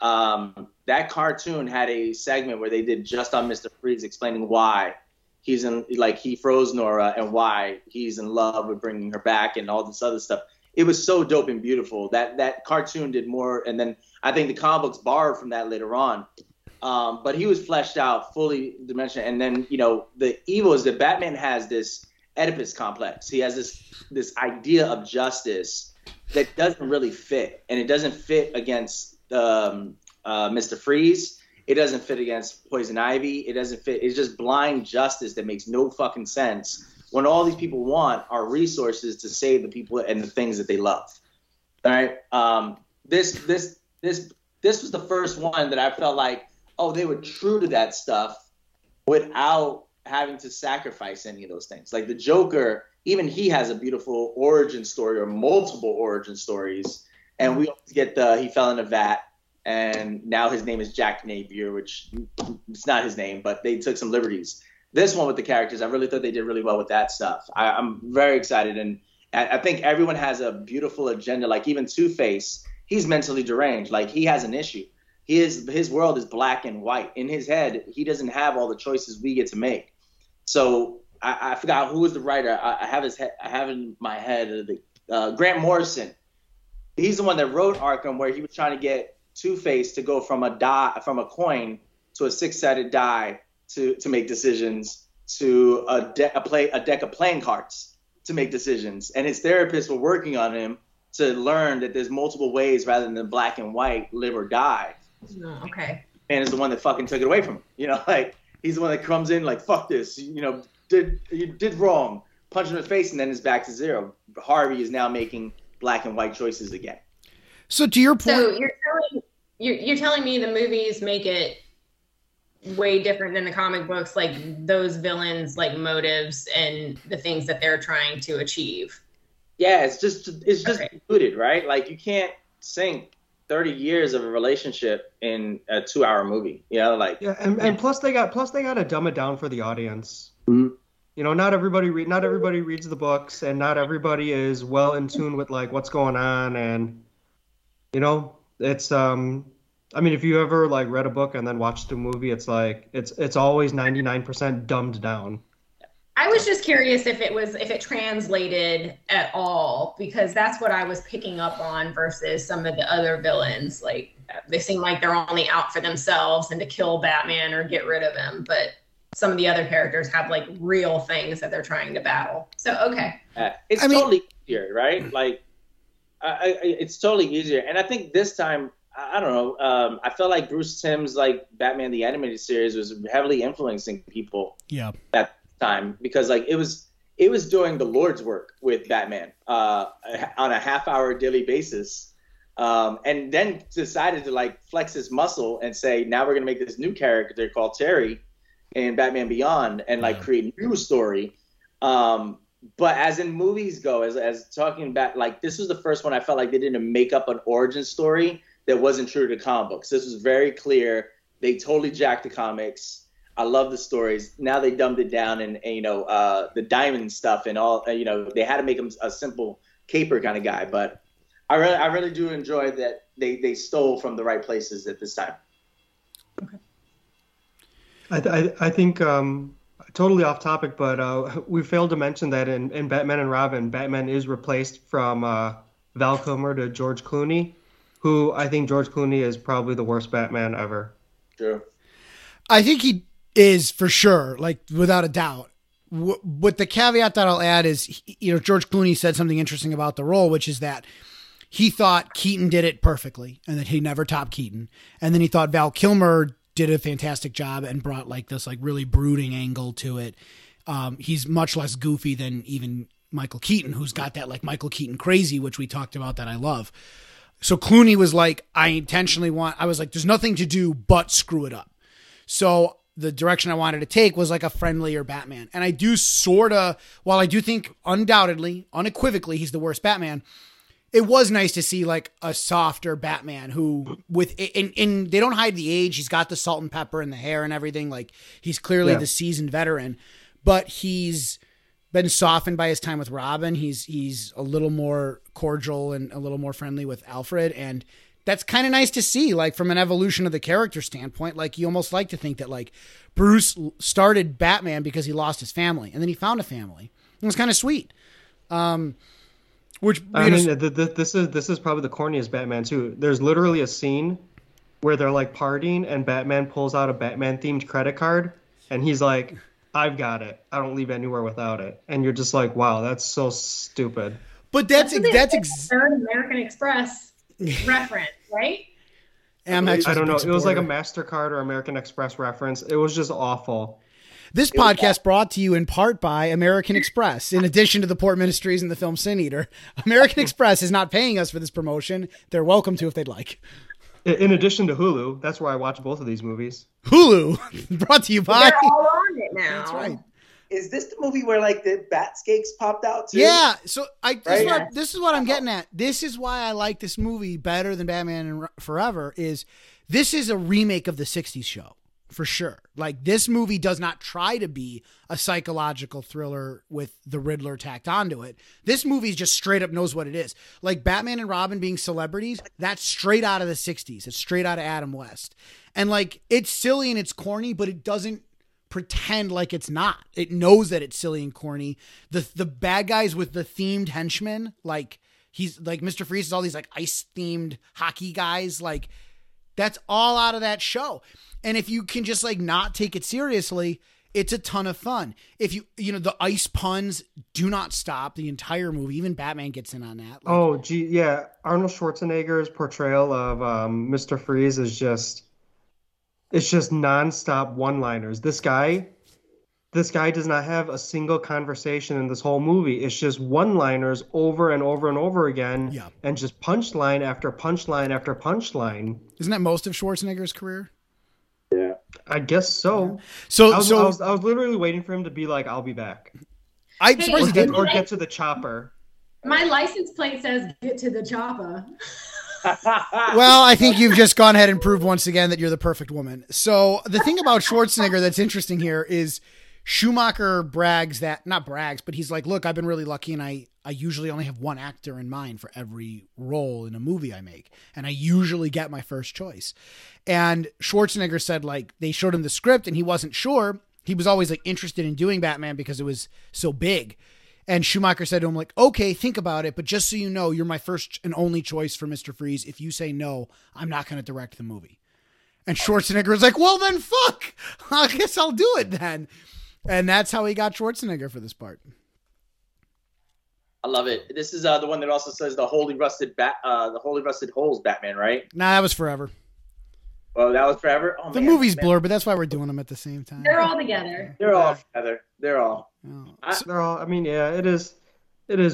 That cartoon had a segment where they did just on Mr. Freeze explaining why. He's in, like, he froze Nora and why he's in love with bringing her back and all this other stuff. It was so dope and beautiful. That cartoon did more. And then I think the comic books borrowed from that later on. But he was fleshed out, fully dimensional. And then, you know, the evil is that Batman has this Oedipus complex. He has this idea of justice that doesn't really fit. And it doesn't fit against Mr. Freeze. It doesn't fit against Poison Ivy. It doesn't fit. It's just blind justice that makes no fucking sense when all these people want are resources to save the people and the things that they love. All right. This was the first one that I felt like, oh, they were true to that stuff without having to sacrifice any of those things. Like the Joker, even he has a beautiful origin story or multiple origin stories. And we always get he fell in a vat and now his name is Jack Napier, which it's not his name, but they took some liberties. This one with the characters, I really thought they did really well with that stuff. I'm very excited. And I think everyone has a beautiful agenda. Like even Two-Face, he's mentally deranged. Like he has an issue. His world is black and white. In his head, he doesn't have all the choices we get to make. So I forgot who was the writer. I have in my head Grant Morrison. He's the one that wrote Arkham, where he was trying to get Two-Face to go from a coin to a six-sided die to make decisions, to a deck of playing cards to make decisions. And his therapists were working on him to learn that there's multiple ways rather than black and white, live or die. Okay. And is the one that fucking took it away from him. You know, like he's the one that comes in like, fuck this, you know, you did wrong, punch him in the face, and then it's back to zero. Harvey is now making black and white choices again. So to your point, so you're telling me the movies make it way different than the comic books, like those villains, like motives and the things that they're trying to achieve. Yeah, it's just okay. Included, right? Like you can't sink 30 years of a relationship in a 2-hour movie, you know, like. Yeah, and plus they got to dumb it down for the audience. Mm-hmm. You know, not everybody reads the books, and not everybody is well in tune with like what's going on, and you know, it's I mean, if you ever like read a book and then watched a movie, it's like it's always 99% dumbed down. I was just curious if it translated at all, because that's what I was picking up on versus some of the other villains. Like they seem like they're only out for themselves and to kill Batman or get rid of him, but some of the other characters have like real things that they're trying to battle. So okay, totally easier, right? Like it's totally easier, and I think this time. I don't know. I felt like Bruce Timm's like Batman the Animated Series was heavily influencing people at the time, because like it was doing the Lord's work with Batman on a half-hour daily basis, and then decided to like flex his muscle and say, now we're gonna make this new character called Terry in Batman Beyond and like create a new story. But as in movies go, as talking about, like this was the first one I felt like they didn't make up an origin story that wasn't true to comic books. This was very clear. They totally jacked the comics. I love the stories. Now they dumbed it down and you know, the diamond stuff and all, you know, they had to make him a simple caper kind of guy. But I really do enjoy that they stole from the right places at this time. Okay. I think totally off topic, but we failed to mention that in Batman and Robin, Batman is replaced from Val Kilmer to George Clooney, who I think George Clooney is probably the worst Batman ever. True. I think he is for sure, like without a doubt. But the caveat that I'll add is, you know, George Clooney said something interesting about the role, which is that he thought Keaton did it perfectly and that he never topped Keaton. And then he thought Val Kilmer did a fantastic job and brought like this like really brooding angle to it. He's much less goofy than even Michael Keaton, who's got that like Michael Keaton crazy, which we talked about, that I love. So Clooney was like, I was like, there's nothing to do but screw it up. So the direction I wanted to take was like a friendlier Batman. And I do sort of, while I do think undoubtedly, unequivocally, he's the worst Batman, it was nice to see like a softer Batman who and they don't hide the age. He's got the salt and pepper and the hair and everything. Like he's clearly the seasoned veteran, but he's been softened by his time with Robin. He's a little more cordial and a little more friendly with Alfred, and that's kind of nice to see, like from an evolution of the character standpoint. Like you almost like to think that like Bruce started Batman because he lost his family, and then he found a family. It was kind of sweet. Which I mean, this is probably the corniest Batman too. There's literally a scene where they're like partying and Batman pulls out a Batman themed credit card and he's like, I've got it. I don't leave anywhere without it. And you're just like, wow, that's so stupid. But that's third American Express reference, right? I don't know. It was like a MasterCard or American Express reference. It was just awful. This podcast brought to you in part by American Express. In addition to the Port Ministries and the film Sin Eater, American Express is not paying us for this promotion. They're welcome to if they'd like. In addition to Hulu, that's where I watch both of these movies. Hulu, brought to you by... They're all on it now. That's right. Is this the movie where like the Batskakes popped out too? Yeah. So this is what I'm getting at. This is why I like this movie better than Batman Forever is this is a remake of the 60s show for sure. Like this movie does not try to be a psychological thriller with the Riddler tacked onto it. This movie just straight up knows what it is. Like Batman and Robin being celebrities, that's straight out of the 60s. It's straight out of Adam West. And like it's silly and it's corny, but it doesn't pretend like it's not. It knows that it's silly and corny. The bad guys with the themed henchmen, like he's like Mr. Freeze is all these like ice themed hockey guys. Like that's all out of that show. And if you can just like not take it seriously, it's a ton of fun. If you know, the ice puns do not stop the entire movie. Even Batman gets in on that. Like, oh gee. Yeah. Arnold Schwarzenegger's portrayal of Mr. Freeze is just, it's just nonstop one-liners. This guy does not have a single conversation in this whole movie. It's just one-liners over and over and over again, yeah. And just punchline after punchline after punchline. Isn't that most of Schwarzenegger's career? Yeah, I guess so. Yeah. I was literally waiting for him to be like, "I'll be back," get to the chopper. My license plate says, "Get to the chopper." Well, I think you've just gone ahead and proved once again that you're the perfect woman. So the thing about Schwarzenegger that's interesting here is Schumacher brags, but he's like, look, I've been really lucky and I usually only have one actor in mind for every role in a movie I make. And I usually get my first choice. And Schwarzenegger said like they showed him the script and he wasn't sure. He was always like interested in doing Batman because it was so big. And Schumacher said to him, like, okay, think about it, but just so you know, you're my first and only choice for Mr. Freeze. If you say no, I'm not going to direct the movie. And Schwarzenegger was like, well, then fuck. I guess I'll do it then. And that's how he got Schwarzenegger for this part. I love it. This is the one that also says the Holy Rusted Holes Batman, right? Nah, that was Forever. Well, that was Forever? Oh, the movie's blurred, but that's why we're doing them at the same time. They're all together. I mean, yeah, it is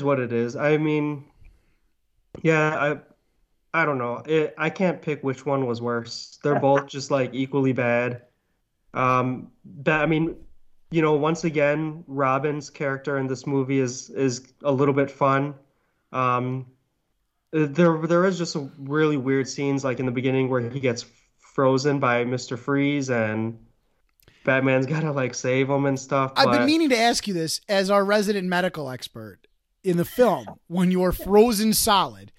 what it is. I mean, yeah, I don't know. I can't pick which one was worse. They're both just like equally bad. I mean, you know, once again, Robin's character in this movie is a little bit fun. There is just some really weird scenes like in the beginning where he gets frozen by Mr. Freeze and Batman's got to like save him and stuff. I've been meaning to ask you this as our resident medical expert in the film. When you're frozen solid,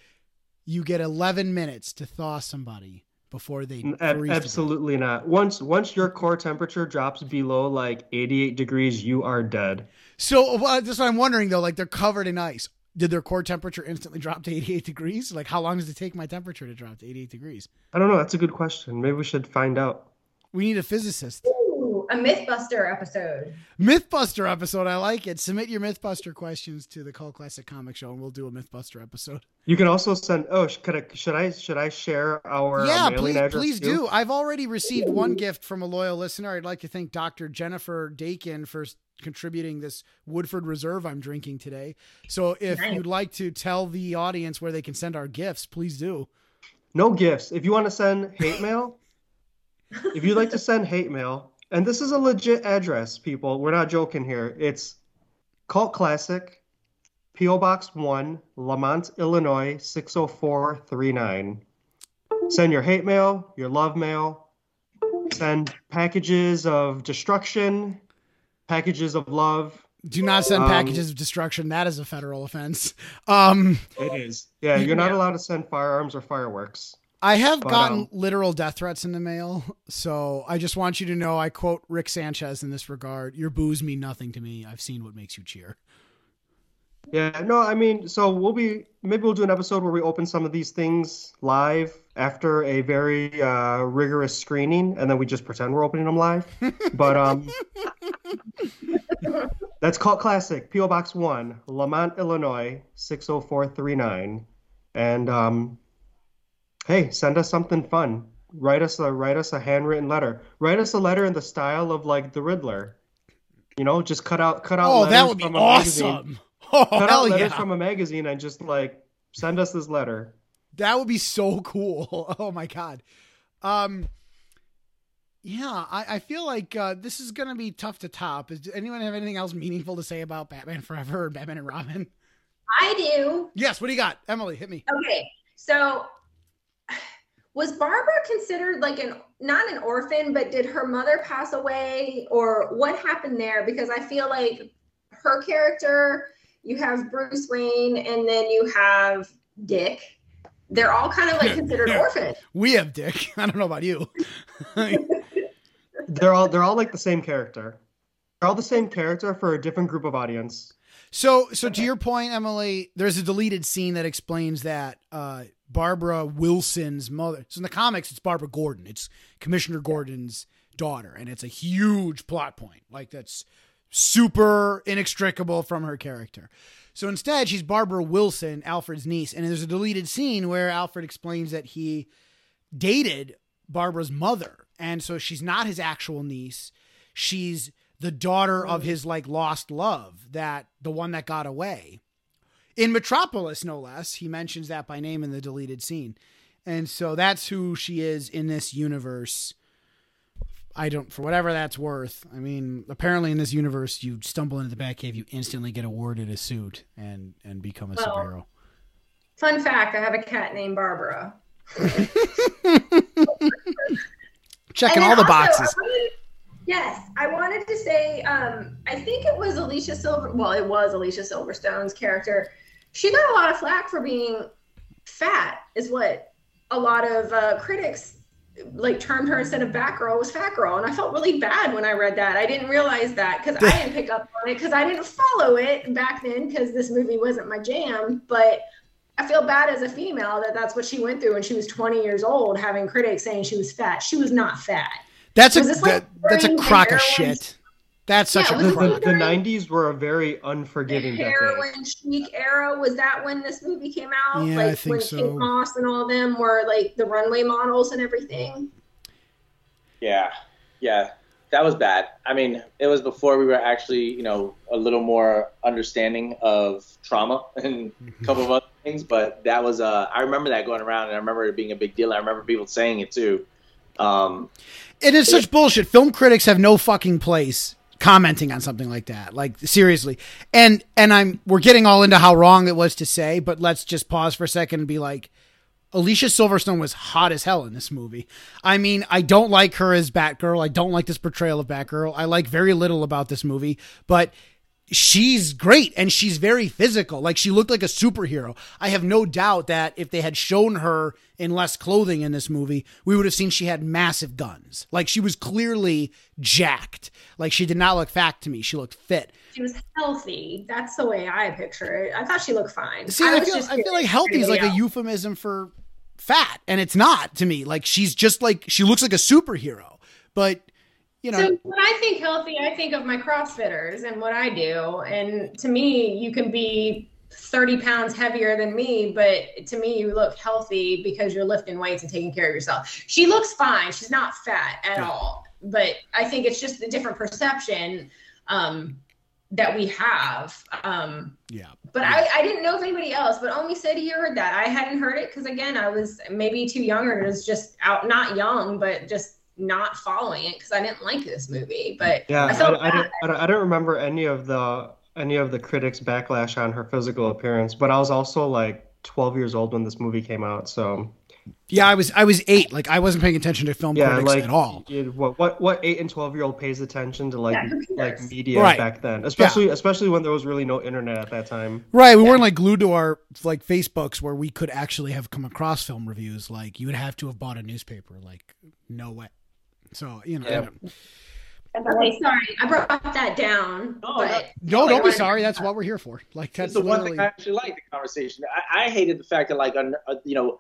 you get 11 minutes to thaw somebody before they freeze. Absolutely not. Once your core temperature drops below like 88 degrees, you are dead. So that's what I'm wondering though. Like they're covered in ice. Did their core temperature instantly drop to 88 degrees? Like how long does it take my temperature to drop to 88 degrees? I don't know. That's a good question. Maybe we should find out. We need a physicist. A MythBuster episode. MythBuster episode. I like it. Submit your MythBuster questions to the Cult Classic Comic Show, and we'll do a MythBuster episode. You can also send. Oh, should I share our? Yeah, please do. I've already received one gift from a loyal listener. I'd like to thank Dr. Jennifer Dakin for contributing this Woodford Reserve I'm drinking today. So if you'd like to tell the audience where they can send our gifts, please do. No gifts. If you want to send hate mail, if you'd like to send hate mail. And this is a legit address, people. We're not joking here. It's Cult Classic, P.O. Box 1, Lamont, Illinois, 60439. Send your hate mail, your love mail. Send packages of destruction, packages of love. Do not send packages of destruction. That is a federal offense. It is. Yeah, you're not allowed to send firearms or fireworks. I have gotten literal death threats in the mail, so I just want you to know I quote Rick Sanchez in this regard. Your boos mean nothing to me. I've seen what makes you cheer. Yeah, no, I mean, so maybe we'll do an episode where we open some of these things live after a very rigorous screening, and then we just pretend we're opening them live. But that's Cult Classic, P.O. Box 1, Lamont, Illinois, 60439. And hey, send us something fun. Write us a handwritten letter. Write us a letter in the style of like the Riddler. You know, just cut out. Oh, that would be awesome. Oh, cut out letters from a magazine and just like send us this letter. That would be so cool. Oh my God. Yeah, I feel like this is going to be tough to top. Does anyone have anything else meaningful to say about Batman Forever or Batman and Robin? I do. Yes. What do you got? Emily, hit me. Okay. So was Barbara considered like not an orphan, but did her mother pass away or what happened there? Because I feel like her character, you have Bruce Wayne and then you have Dick. They're all kind of like considered orphans. We have Dick. I don't know about you. They're all like the same character. They're all the same character for a different group of audience. So to your point, Emily, there's a deleted scene that explains that Barbara Wilson's mother. So in the comics, it's Barbara Gordon. It's Commissioner Gordon's daughter. And it's a huge plot point. Like that's super inextricable from her character. So instead, she's Barbara Wilson, Alfred's niece. And there's a deleted scene where Alfred explains that he dated Barbara's mother. And so she's not his actual niece. She's the daughter of his like lost love, that the one that got away in Metropolis, no less. He mentions that by name in the deleted scene. And so that's who she is in this universe. I don't, for whatever that's worth. I mean, apparently in this universe, you stumble into the Batcave, you instantly get awarded a suit and become a superhero. Fun fact. I have a cat named Barbara. Checking all the boxes. Yes, I wanted to say, I think it was Alicia Silverstone's character. She got a lot of flack for being fat, is what a lot of critics like termed her. Instead of Batgirl, was Fat Girl, and I felt really bad when I read that. I didn't realize that because I didn't pick up on it because I didn't follow it back then because this movie wasn't my jam, but I feel bad as a female that that's what she went through when she was 20 years old, having critics saying she was fat. She was not fat. That's a crock of shit. That's such a crock. The 90s were a very unforgiving decade. The heroin chic era, was that when this movie came out? Yeah, like I think when so. Kate Moss and all of them were like the runway models and everything. Yeah, that was bad. I mean, it was before we were actually, you know, a little more understanding of trauma and a couple of other things. But that was, I remember that going around, and I remember it being a big deal. I remember people saying it too. It is such bullshit. Film critics have no fucking place commenting on something like that. Like seriously. And we're getting all into how wrong it was to say, but let's just pause for a second and be like, Alicia Silverstone was hot as hell in this movie. I mean, I don't like her as Batgirl. I don't like this portrayal of Batgirl. I like very little about this movie, but she's great. And she's very physical. Like she looked like a superhero. I have no doubt that if they had shown her in less clothing in this movie, we would have seen she had massive guns. Like she was clearly jacked. Like she did not look fat to me. She looked fit. She was healthy. That's the way I picture it. I thought she looked fine. See, I feel like healthy is like a euphemism for fat. And it's not to me. Like she's just like, she looks like a superhero, but you know. So when I think healthy, I think of my CrossFitters and what I do. And to me, you can be 30 pounds heavier than me, but to me, you look healthy because you're lifting weights and taking care of yourself. She looks fine. She's not fat at all. But I think it's just a different perception that we have. I didn't know if anybody else, but Omi said he heard that. I hadn't heard it because, again, I was maybe too young or was just out, not young, but just not following it because I didn't like this movie, but yeah, I don't remember any of the critics' backlash on her physical appearance. But I was also like 12 years old when this movie came out, so yeah, I was 8. Like I wasn't paying attention to film critics at all. What 8 and 12 year old pays attention to like media back then, especially when there was really no internet at that time. Right, we weren't like glued to our like Facebooks where we could actually have come across film reviews. Like you would have to have bought a newspaper. Like no way. So, you know, Okay, sorry, I brought that down. Oh, but no, don't be sorry. That's what we're here for. Like, that's the one thing I actually like the conversation. I hated the fact that, like, you know,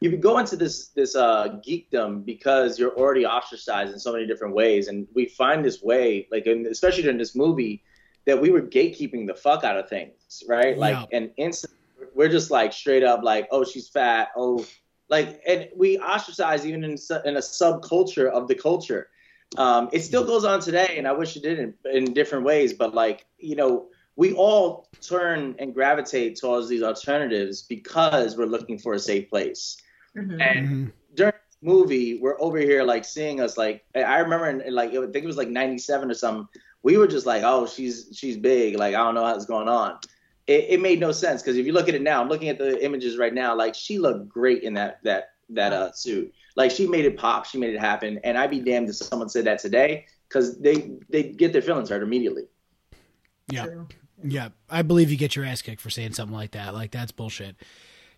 you can go into this geekdom because you're already ostracized in so many different ways, and we find this way, like, and especially during this movie, that we were gatekeeping the fuck out of things, right? Like, yeah. And instantly we're just like straight up, like, oh, she's fat, oh, like, and we ostracize even in a subculture of the culture. It still goes on today, and I wish it didn't in different ways, but, like, you know, we all turn and gravitate towards these alternatives because we're looking for a safe place. Mm-hmm. And during this movie, we're over here, like, seeing us, like, I remember, like, I think it was like 97 or something, we were just like, oh, she's big, like, I don't know what's going on. It made no sense, because if you look at it now, I'm looking at the images right now, like, she looked great in that suit. Like, she made it pop, she made it happen, and I'd be damned if someone said that today, because they get their feelings hurt immediately. Yeah. True. Yeah, I believe you get your ass kicked for saying something like that. Like, that's bullshit.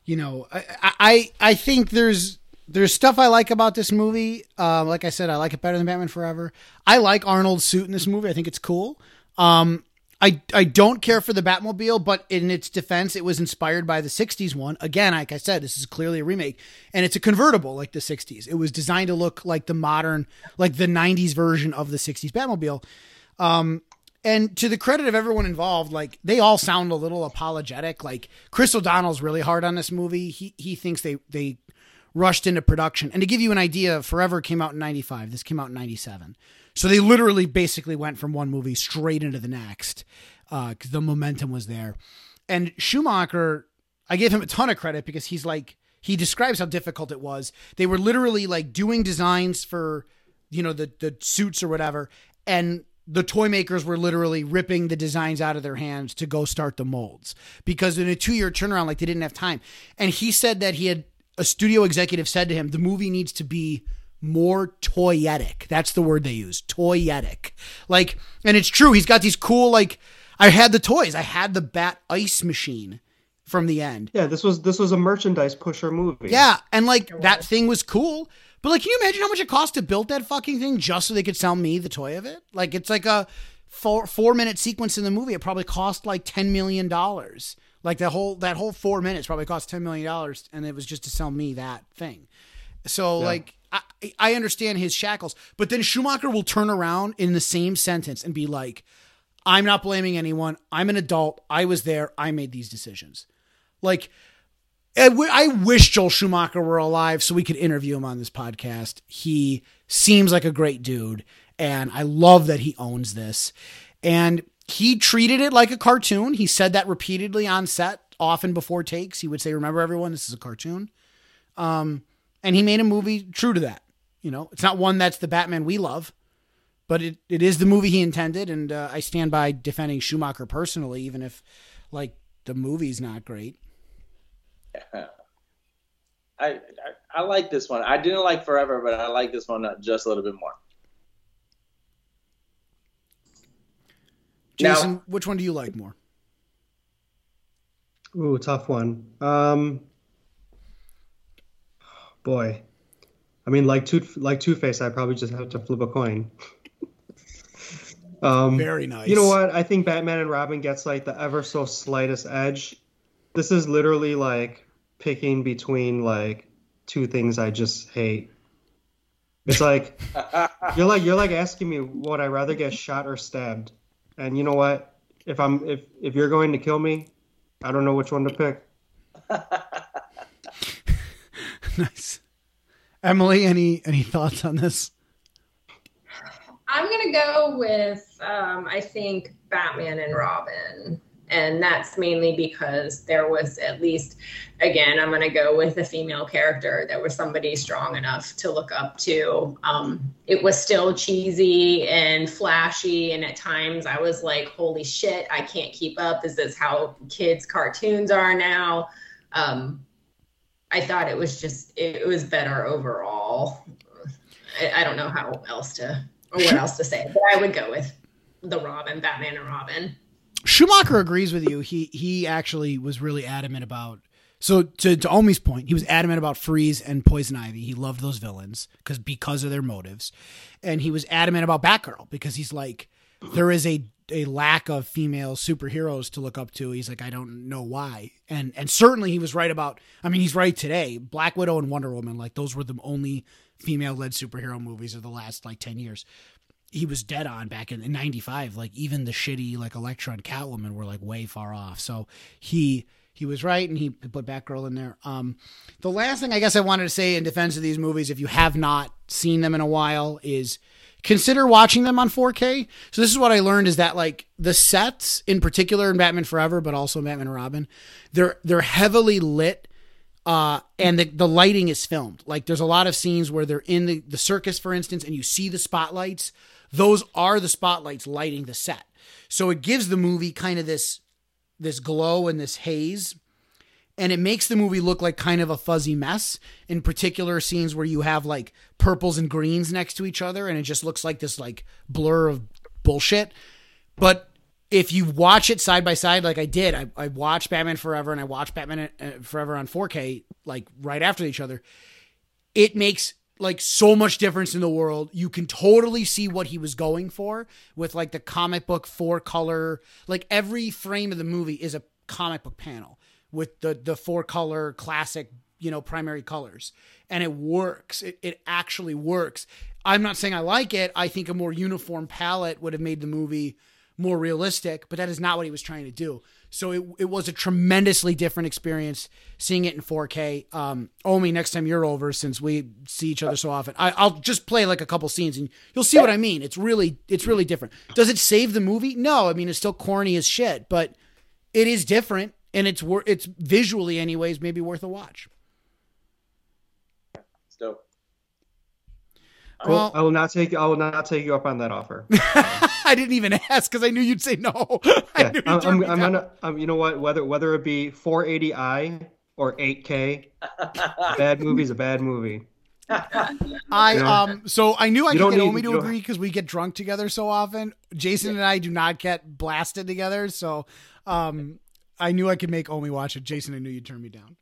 You know, I think there's stuff I like about this movie. Like I said, I like it better than Batman Forever. I like Arnold's suit in this movie. I think it's cool. I don't care for the Batmobile, but in its defense, it was inspired by the 60s one. Again, like I said, this is clearly a remake, and it's a convertible like the 60s. It was designed to look like the modern, like the 90s version of the 60s Batmobile. And to the credit of everyone involved, like, they all sound a little apologetic. Like, Chris O'Donnell's really hard on this movie. He thinks they rushed into production. And to give you an idea, Forever came out in 95. This came out in 97. So they literally basically went from one movie straight into the next, because the momentum was there. And Schumacher, I gave him a ton of credit, because he's like, he describes how difficult it was. They were literally, like, doing designs for, you know, the suits or whatever, and the toy makers were literally ripping the designs out of their hands to go start the molds, because in a 2-year turnaround, like, they didn't have time. And he said that he had a studio executive said to him, the movie needs to be more toyetic. That's the word they use. Toyetic. Like, and it's true. He's got these cool, like, I had the toys. I had the Bat ice machine from the end. Yeah. This was a merchandise pusher movie. Yeah. And, like, that thing was cool. But, like, can you imagine how much it cost to build that fucking thing just so they could sell me the toy of it? Like, it's like a four-minute sequence in the movie. It probably cost, like, $10 million. Like, that whole 4 minutes probably cost $10 million, and it was just to sell me that thing. So, yeah. Like, I understand his shackles. But then Schumacher will turn around in the same sentence and be like, I'm not blaming anyone. I'm an adult. I was there. I made these decisions. Like, I wish Joel Schumacher were alive so we could interview him on this podcast. He seems like a great dude, and I love that he owns this. And he treated it like a cartoon. He said that repeatedly on set, often before takes. He would say, remember, everyone, this is a cartoon. And he made a movie true to that. You know, it's not one that's the Batman we love, but it is the movie he intended, and I stand by defending Schumacher personally, even if, like, the movie's not great. I like this one. I didn't like Forever, but I like this one just a little bit more. Jason, now, which one do you like more? Ooh, tough one. Boy, I mean, like Two-Face, I probably just have to flip a coin. Very nice. You know what? I think Batman and Robin gets, like, the ever so slightest edge. This is literally like picking between, like, two things I just hate. It's like you're like asking me would I rather get shot or stabbed. And you know what? If you're going to kill me, I don't know which one to pick. Nice. Emily, any thoughts on this? I'm gonna go with I think Batman and Robin. And that's mainly because there was at least, again, I'm going to go with the female character. There was somebody strong enough to look up to. It was still cheesy and flashy. And at times I was like, holy shit, I can't keep up. Is this how kids' cartoons are now? I thought it was just, it was better overall. I don't know how else to, or what else to say, but I would go with the Robin, Batman and Robin. Schumacher agrees with you. He actually was really adamant about So to Omi's point, he was adamant about Freeze and Poison Ivy. He loved those villains because of their motives. And he was adamant about Batgirl because he's like, there is a lack of female superheroes to look up to. He's like, I don't know why. And certainly he was right about, I mean, he's right today. Black Widow and Wonder Woman, like those were the only female-led superhero movies of the last like 10 years. He was dead on back in 95. Like even the shitty like Elektra and Catwoman were like way far off. So he was right, and he put Batgirl in there. The last thing I guess I wanted to say in defense of these movies, if you have not seen them in a while, is consider watching them on 4K. So this is what I learned is that like the sets in particular in Batman Forever, but also Batman and Robin, they're heavily lit. And the lighting is filmed. Like there's a lot of scenes where they're in the circus, for instance, and you see the spotlights. Those are the spotlights lighting the set. So it gives the movie kind of this glow and this haze. And it makes the movie look like kind of a fuzzy mess. In particular scenes where you have like purples and greens next to each other. And it just looks like this like blur of bullshit. But if you watch it side by side, like I did, I watched Batman Forever and I watched Batman Forever on 4K, like right after each other. It makes like so much difference in the world. You can totally see what he was going for with like the comic book 4-color, like every frame of the movie is a comic book panel with the 4-color classic, you know, primary colors. And it works. It actually works. I'm not saying I like it. I think a more uniform palette would have made the movie more realistic, but that is not what he was trying to do. So it was a tremendously different experience seeing it in 4K. Omi, next time you're over, since we see each other so often, I'll just play like a couple scenes and you'll see what I mean. It's really different. Does it save the movie? No, I mean, it's still corny as shit, but it is different, and it's visually anyways, maybe worth a watch. It's dope. Well, I will not take you up on that offer. I didn't even ask because I knew you'd say no. I'm gonna. You know what? Whether it be 480i or 8K, bad movie's a bad movie. So I knew I could get Omi to agree because we get drunk together so often. Jason and I do not get blasted together, so I knew I could make Omi watch it. Jason, I knew you'd turn me down.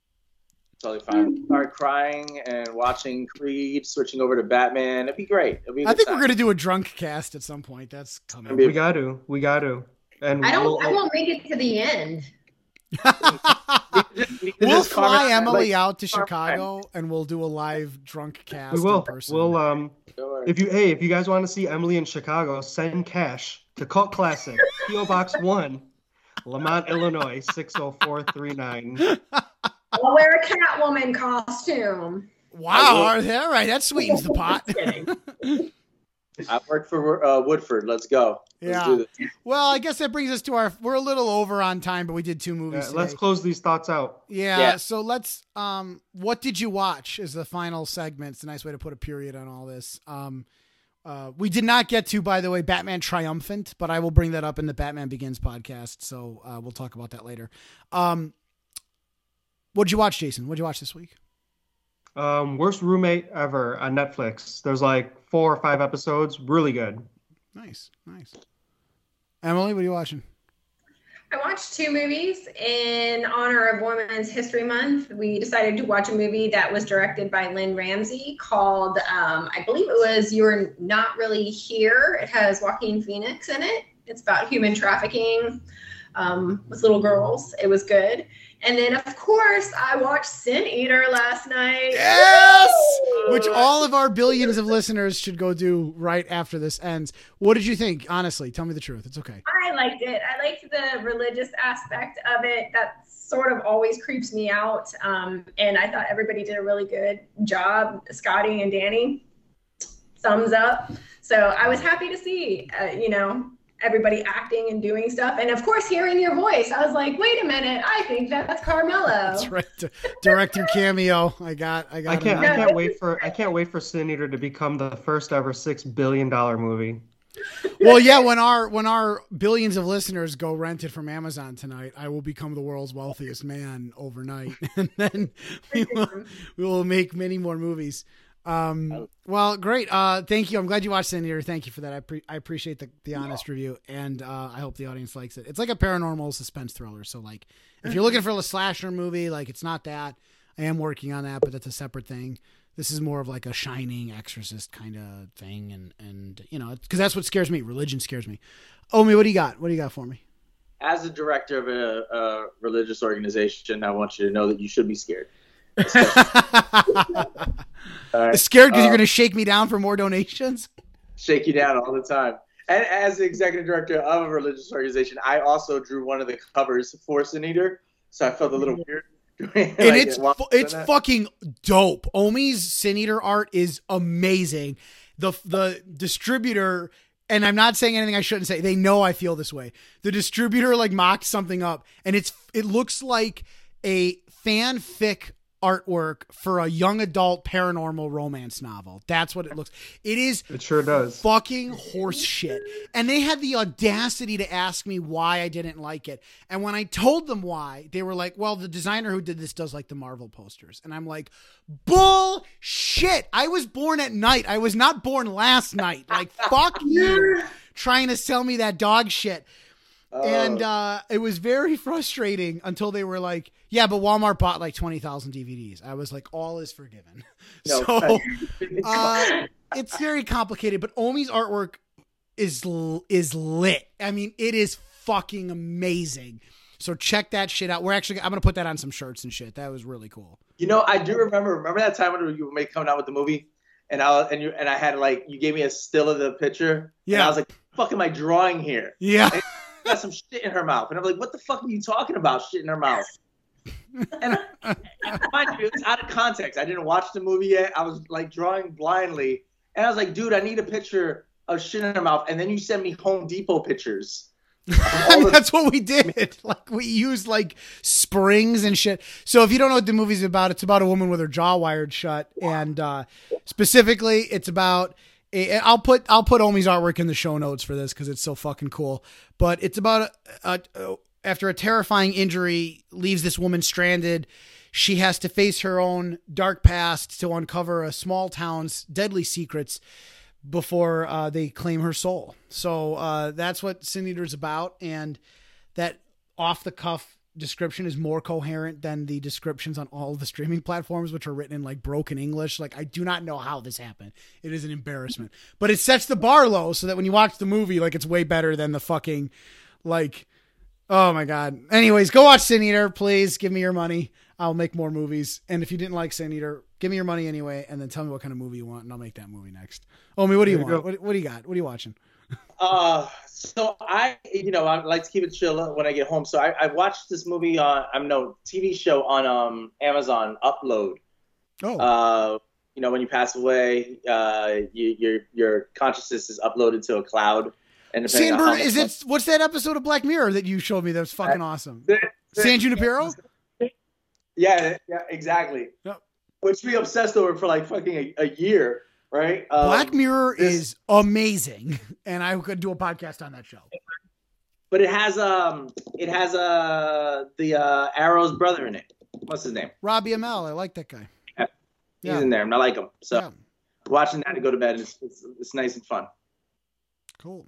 Totally fine. Start crying and watching Creed, switching over to Batman. It'd be great. I think we're gonna do a drunk cast at some point. That's coming. We got to. And I won't make it to the end. We'll fly Emily out to Chicago, and we'll do a live drunk cast. We will. In person. We'll if you guys want to see Emily in Chicago, send cash to Cult Classic, PO Box 1, Lamont, Illinois 60439. I'll wear a Catwoman costume. Wow. All right. That sweetens the pot. I work for Woodford. Let's go. Let's do this. Well, I guess that brings us to we're a little over on time, but we did two movies today. Let's close these thoughts out. Yeah. So let's, what did you watch is the final segment. It's a nice way to put a period on all this. We did not get to, by the way, Batman Triumphant, but I will bring that up in the Batman Begins podcast. So we'll talk about that later. What'd you watch, Jason? What'd you watch this week? Worst Roommate Ever on Netflix. There's like 4 or 5 episodes. Really good. Nice. Emily, what are you watching? I watched 2 movies in honor of Women's History Month. We decided to watch a movie that was directed by Lynn Ramsey called, I believe it was You're Not Really Here. It has Joaquin Phoenix in it. It's about human trafficking with little girls. It was good. And then, of course, I watched Sin Eater last night. Yes! Woo! Which all of our billions of listeners should go do right after this ends. What did you think? Honestly, tell me the truth. It's okay. I liked it. I liked the religious aspect of it. That sort of always creeps me out. And I thought everybody did a really good job. Scotty and Danny, thumbs up. So I was happy to see, everybody acting and doing stuff. And of course, hearing your voice, I was like, wait a minute. I think that's Carmelo. That's right. Director cameo. I got I can't wait for Sin Eater to become the first ever $6 billion movie. Well, yeah, when our billions of listeners go rent it from Amazon tonight, I will become the world's wealthiest man overnight. And then we will make many more movies. Well, great. Thank you. I'm glad you watched Sin Eater. Thank you for that. I appreciate the honest review, and I hope the audience likes it. It's like a paranormal suspense thriller. So, like, if you're looking for a slasher movie, like, it's not that. I am working on that, but that's a separate thing. This is more of like a Shining, Exorcist kind of thing, and you know, because that's what scares me. Religion scares me. Omi, what do you got? What do you got for me? As a director of a religious organization, I want you to know that you should be scared. Right. Scared because you're going to shake me down for more donations? Shake you down all the time. And as the executive director of a religious organization, I also drew one of the covers for Sin Eater, so I felt a little weird. And it's fucking dope. Omi's Sin Eater art is amazing. The distributor, and I'm not saying anything I shouldn't say, they know I feel this way. The distributor like mocked something up, and it looks like a fanfic artwork for a young adult paranormal romance novel. That's what it looks. It is. It sure does. Fucking horse shit. And they had the audacity to ask me why I didn't like it. And when I told them why, they were like, well, the designer who did this does like the Marvel posters. And I'm like, bullshit. I was born at night. I was not born last night. Like, fuck you trying to sell me that dog shit. And it was very frustrating until they were like, yeah, but Walmart bought like 20,000 DVDs. I was like, all is forgiven. So it's very complicated, but Omi's artwork is lit. I mean, it is fucking amazing. So check that shit out. I'm going to put that on some shirts and shit. That was really cool. You know, I do remember that time when you were coming out with the movie and I had like, you gave me a still of the picture. Yeah. And I was like, fuck am I drawing here? Yeah. And got some shit in her mouth, and I'm like, what the fuck are you talking about, shit in her mouth? And mind you, it was out of context. I didn't watch the movie yet. I was like drawing blindly, and I was like, dude, I need a picture of shit in her mouth. And then you send me Home Depot pictures. That's what we did. Like, we used like springs and shit. So if you don't know what the movie's about, it's about a woman with her jaw wired shut, and specifically it's about I'll put Omi's artwork in the show notes for this because it's so fucking cool. But it's about after a terrifying injury leaves this woman stranded, she has to face her own dark past to uncover a small town's deadly secrets before they claim her soul. So that's what Sin Eater's about, and that off-the-cuff description is more coherent than the descriptions on all the streaming platforms, which are written in like broken English. Like, I do not know how this happened. It is an embarrassment, but it sets the bar low so that when you watch the movie, like, it's way better than the fucking, like, oh my God. Anyways, go watch Sin Eater, please. Give me your money. I'll make more movies. And if you didn't like Sin Eater, give me your money anyway. And then tell me what kind of movie you want, and I'll make that movie next. Omi, what do you want? What do you got? What are you watching? So I like to keep it chill when I get home. So I watched this movie TV show on Amazon, Upload. You know, when you pass away, your consciousness is uploaded to a cloud. And Sandberg, what's that episode of Black Mirror that you showed me? That was fucking awesome. San Junipero. Yeah, exactly. Yep. Which we obsessed over for like fucking a year. Right? Black Mirror is amazing, and I could do a podcast on that show. But it has Arrow's brother in it. What's his name? Robbie Amell. I like that guy. Yeah. He's in there, and I like him. So watching that to go to bed is nice and fun. Cool.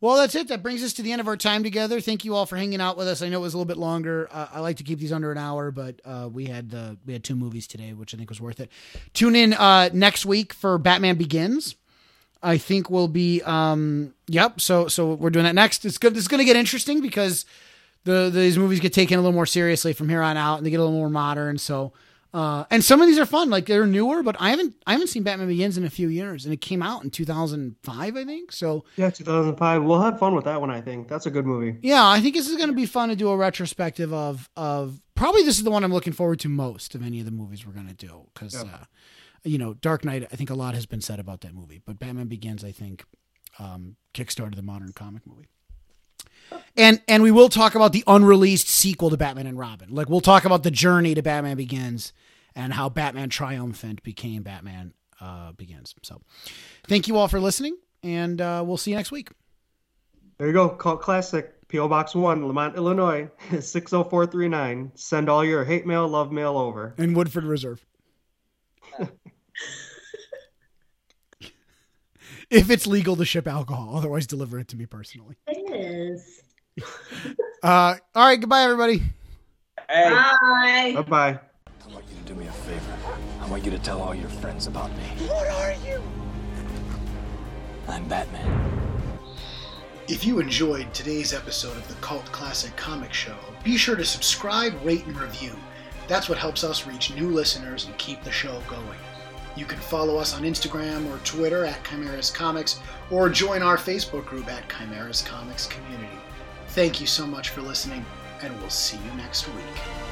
Well, that's it. That brings us to the end of our time together. Thank you all for hanging out with us. I know it was a little bit longer. I like to keep these under an hour, but we had two movies today, which I think was worth it. Tune in next week for Batman Begins. I think we'll be so we're doing that next. It's good. It's going to get interesting because these movies get taken a little more seriously from here on out, and they get a little more modern. So and some of these are fun. Like, they're newer, but I haven't seen Batman Begins in a few years, and it came out in 2005, I think. So yeah, 2005. We'll have fun with that one. I think that's a good movie. Yeah, I think this is going to be fun to do a retrospective of probably this is the one I'm looking forward to most of any of the movies we're going to do because Dark Knight. I think a lot has been said about that movie, but Batman Begins, I think, kickstarted the modern comic movie. And we will talk about the unreleased sequel to Batman and Robin. Like, we'll talk about the journey to Batman Begins and how Batman Triumphant became Batman Begins. So thank you all for listening, and we'll see you next week. There you go. Cult Classic, P.O. Box 1, Lamont, Illinois, 60439. Send all your hate mail, love mail over. And Woodford Reserve. if it's legal to ship alcohol, otherwise deliver it to me personally. It is. All right. Goodbye, everybody. Hey. Bye. Bye-bye. I want you to do me a favor. I want you to tell all your friends about me. What are you? I'm Batman. If you enjoyed today's episode of the Cult Classic Comic Show, be sure to subscribe, rate, and review. That's what helps us reach new listeners and keep the show going. You can follow us on Instagram or Twitter at Chimeras Comics, or join our Facebook group at Chimeras Comics Community. Thank you so much for listening, and we'll see you next week.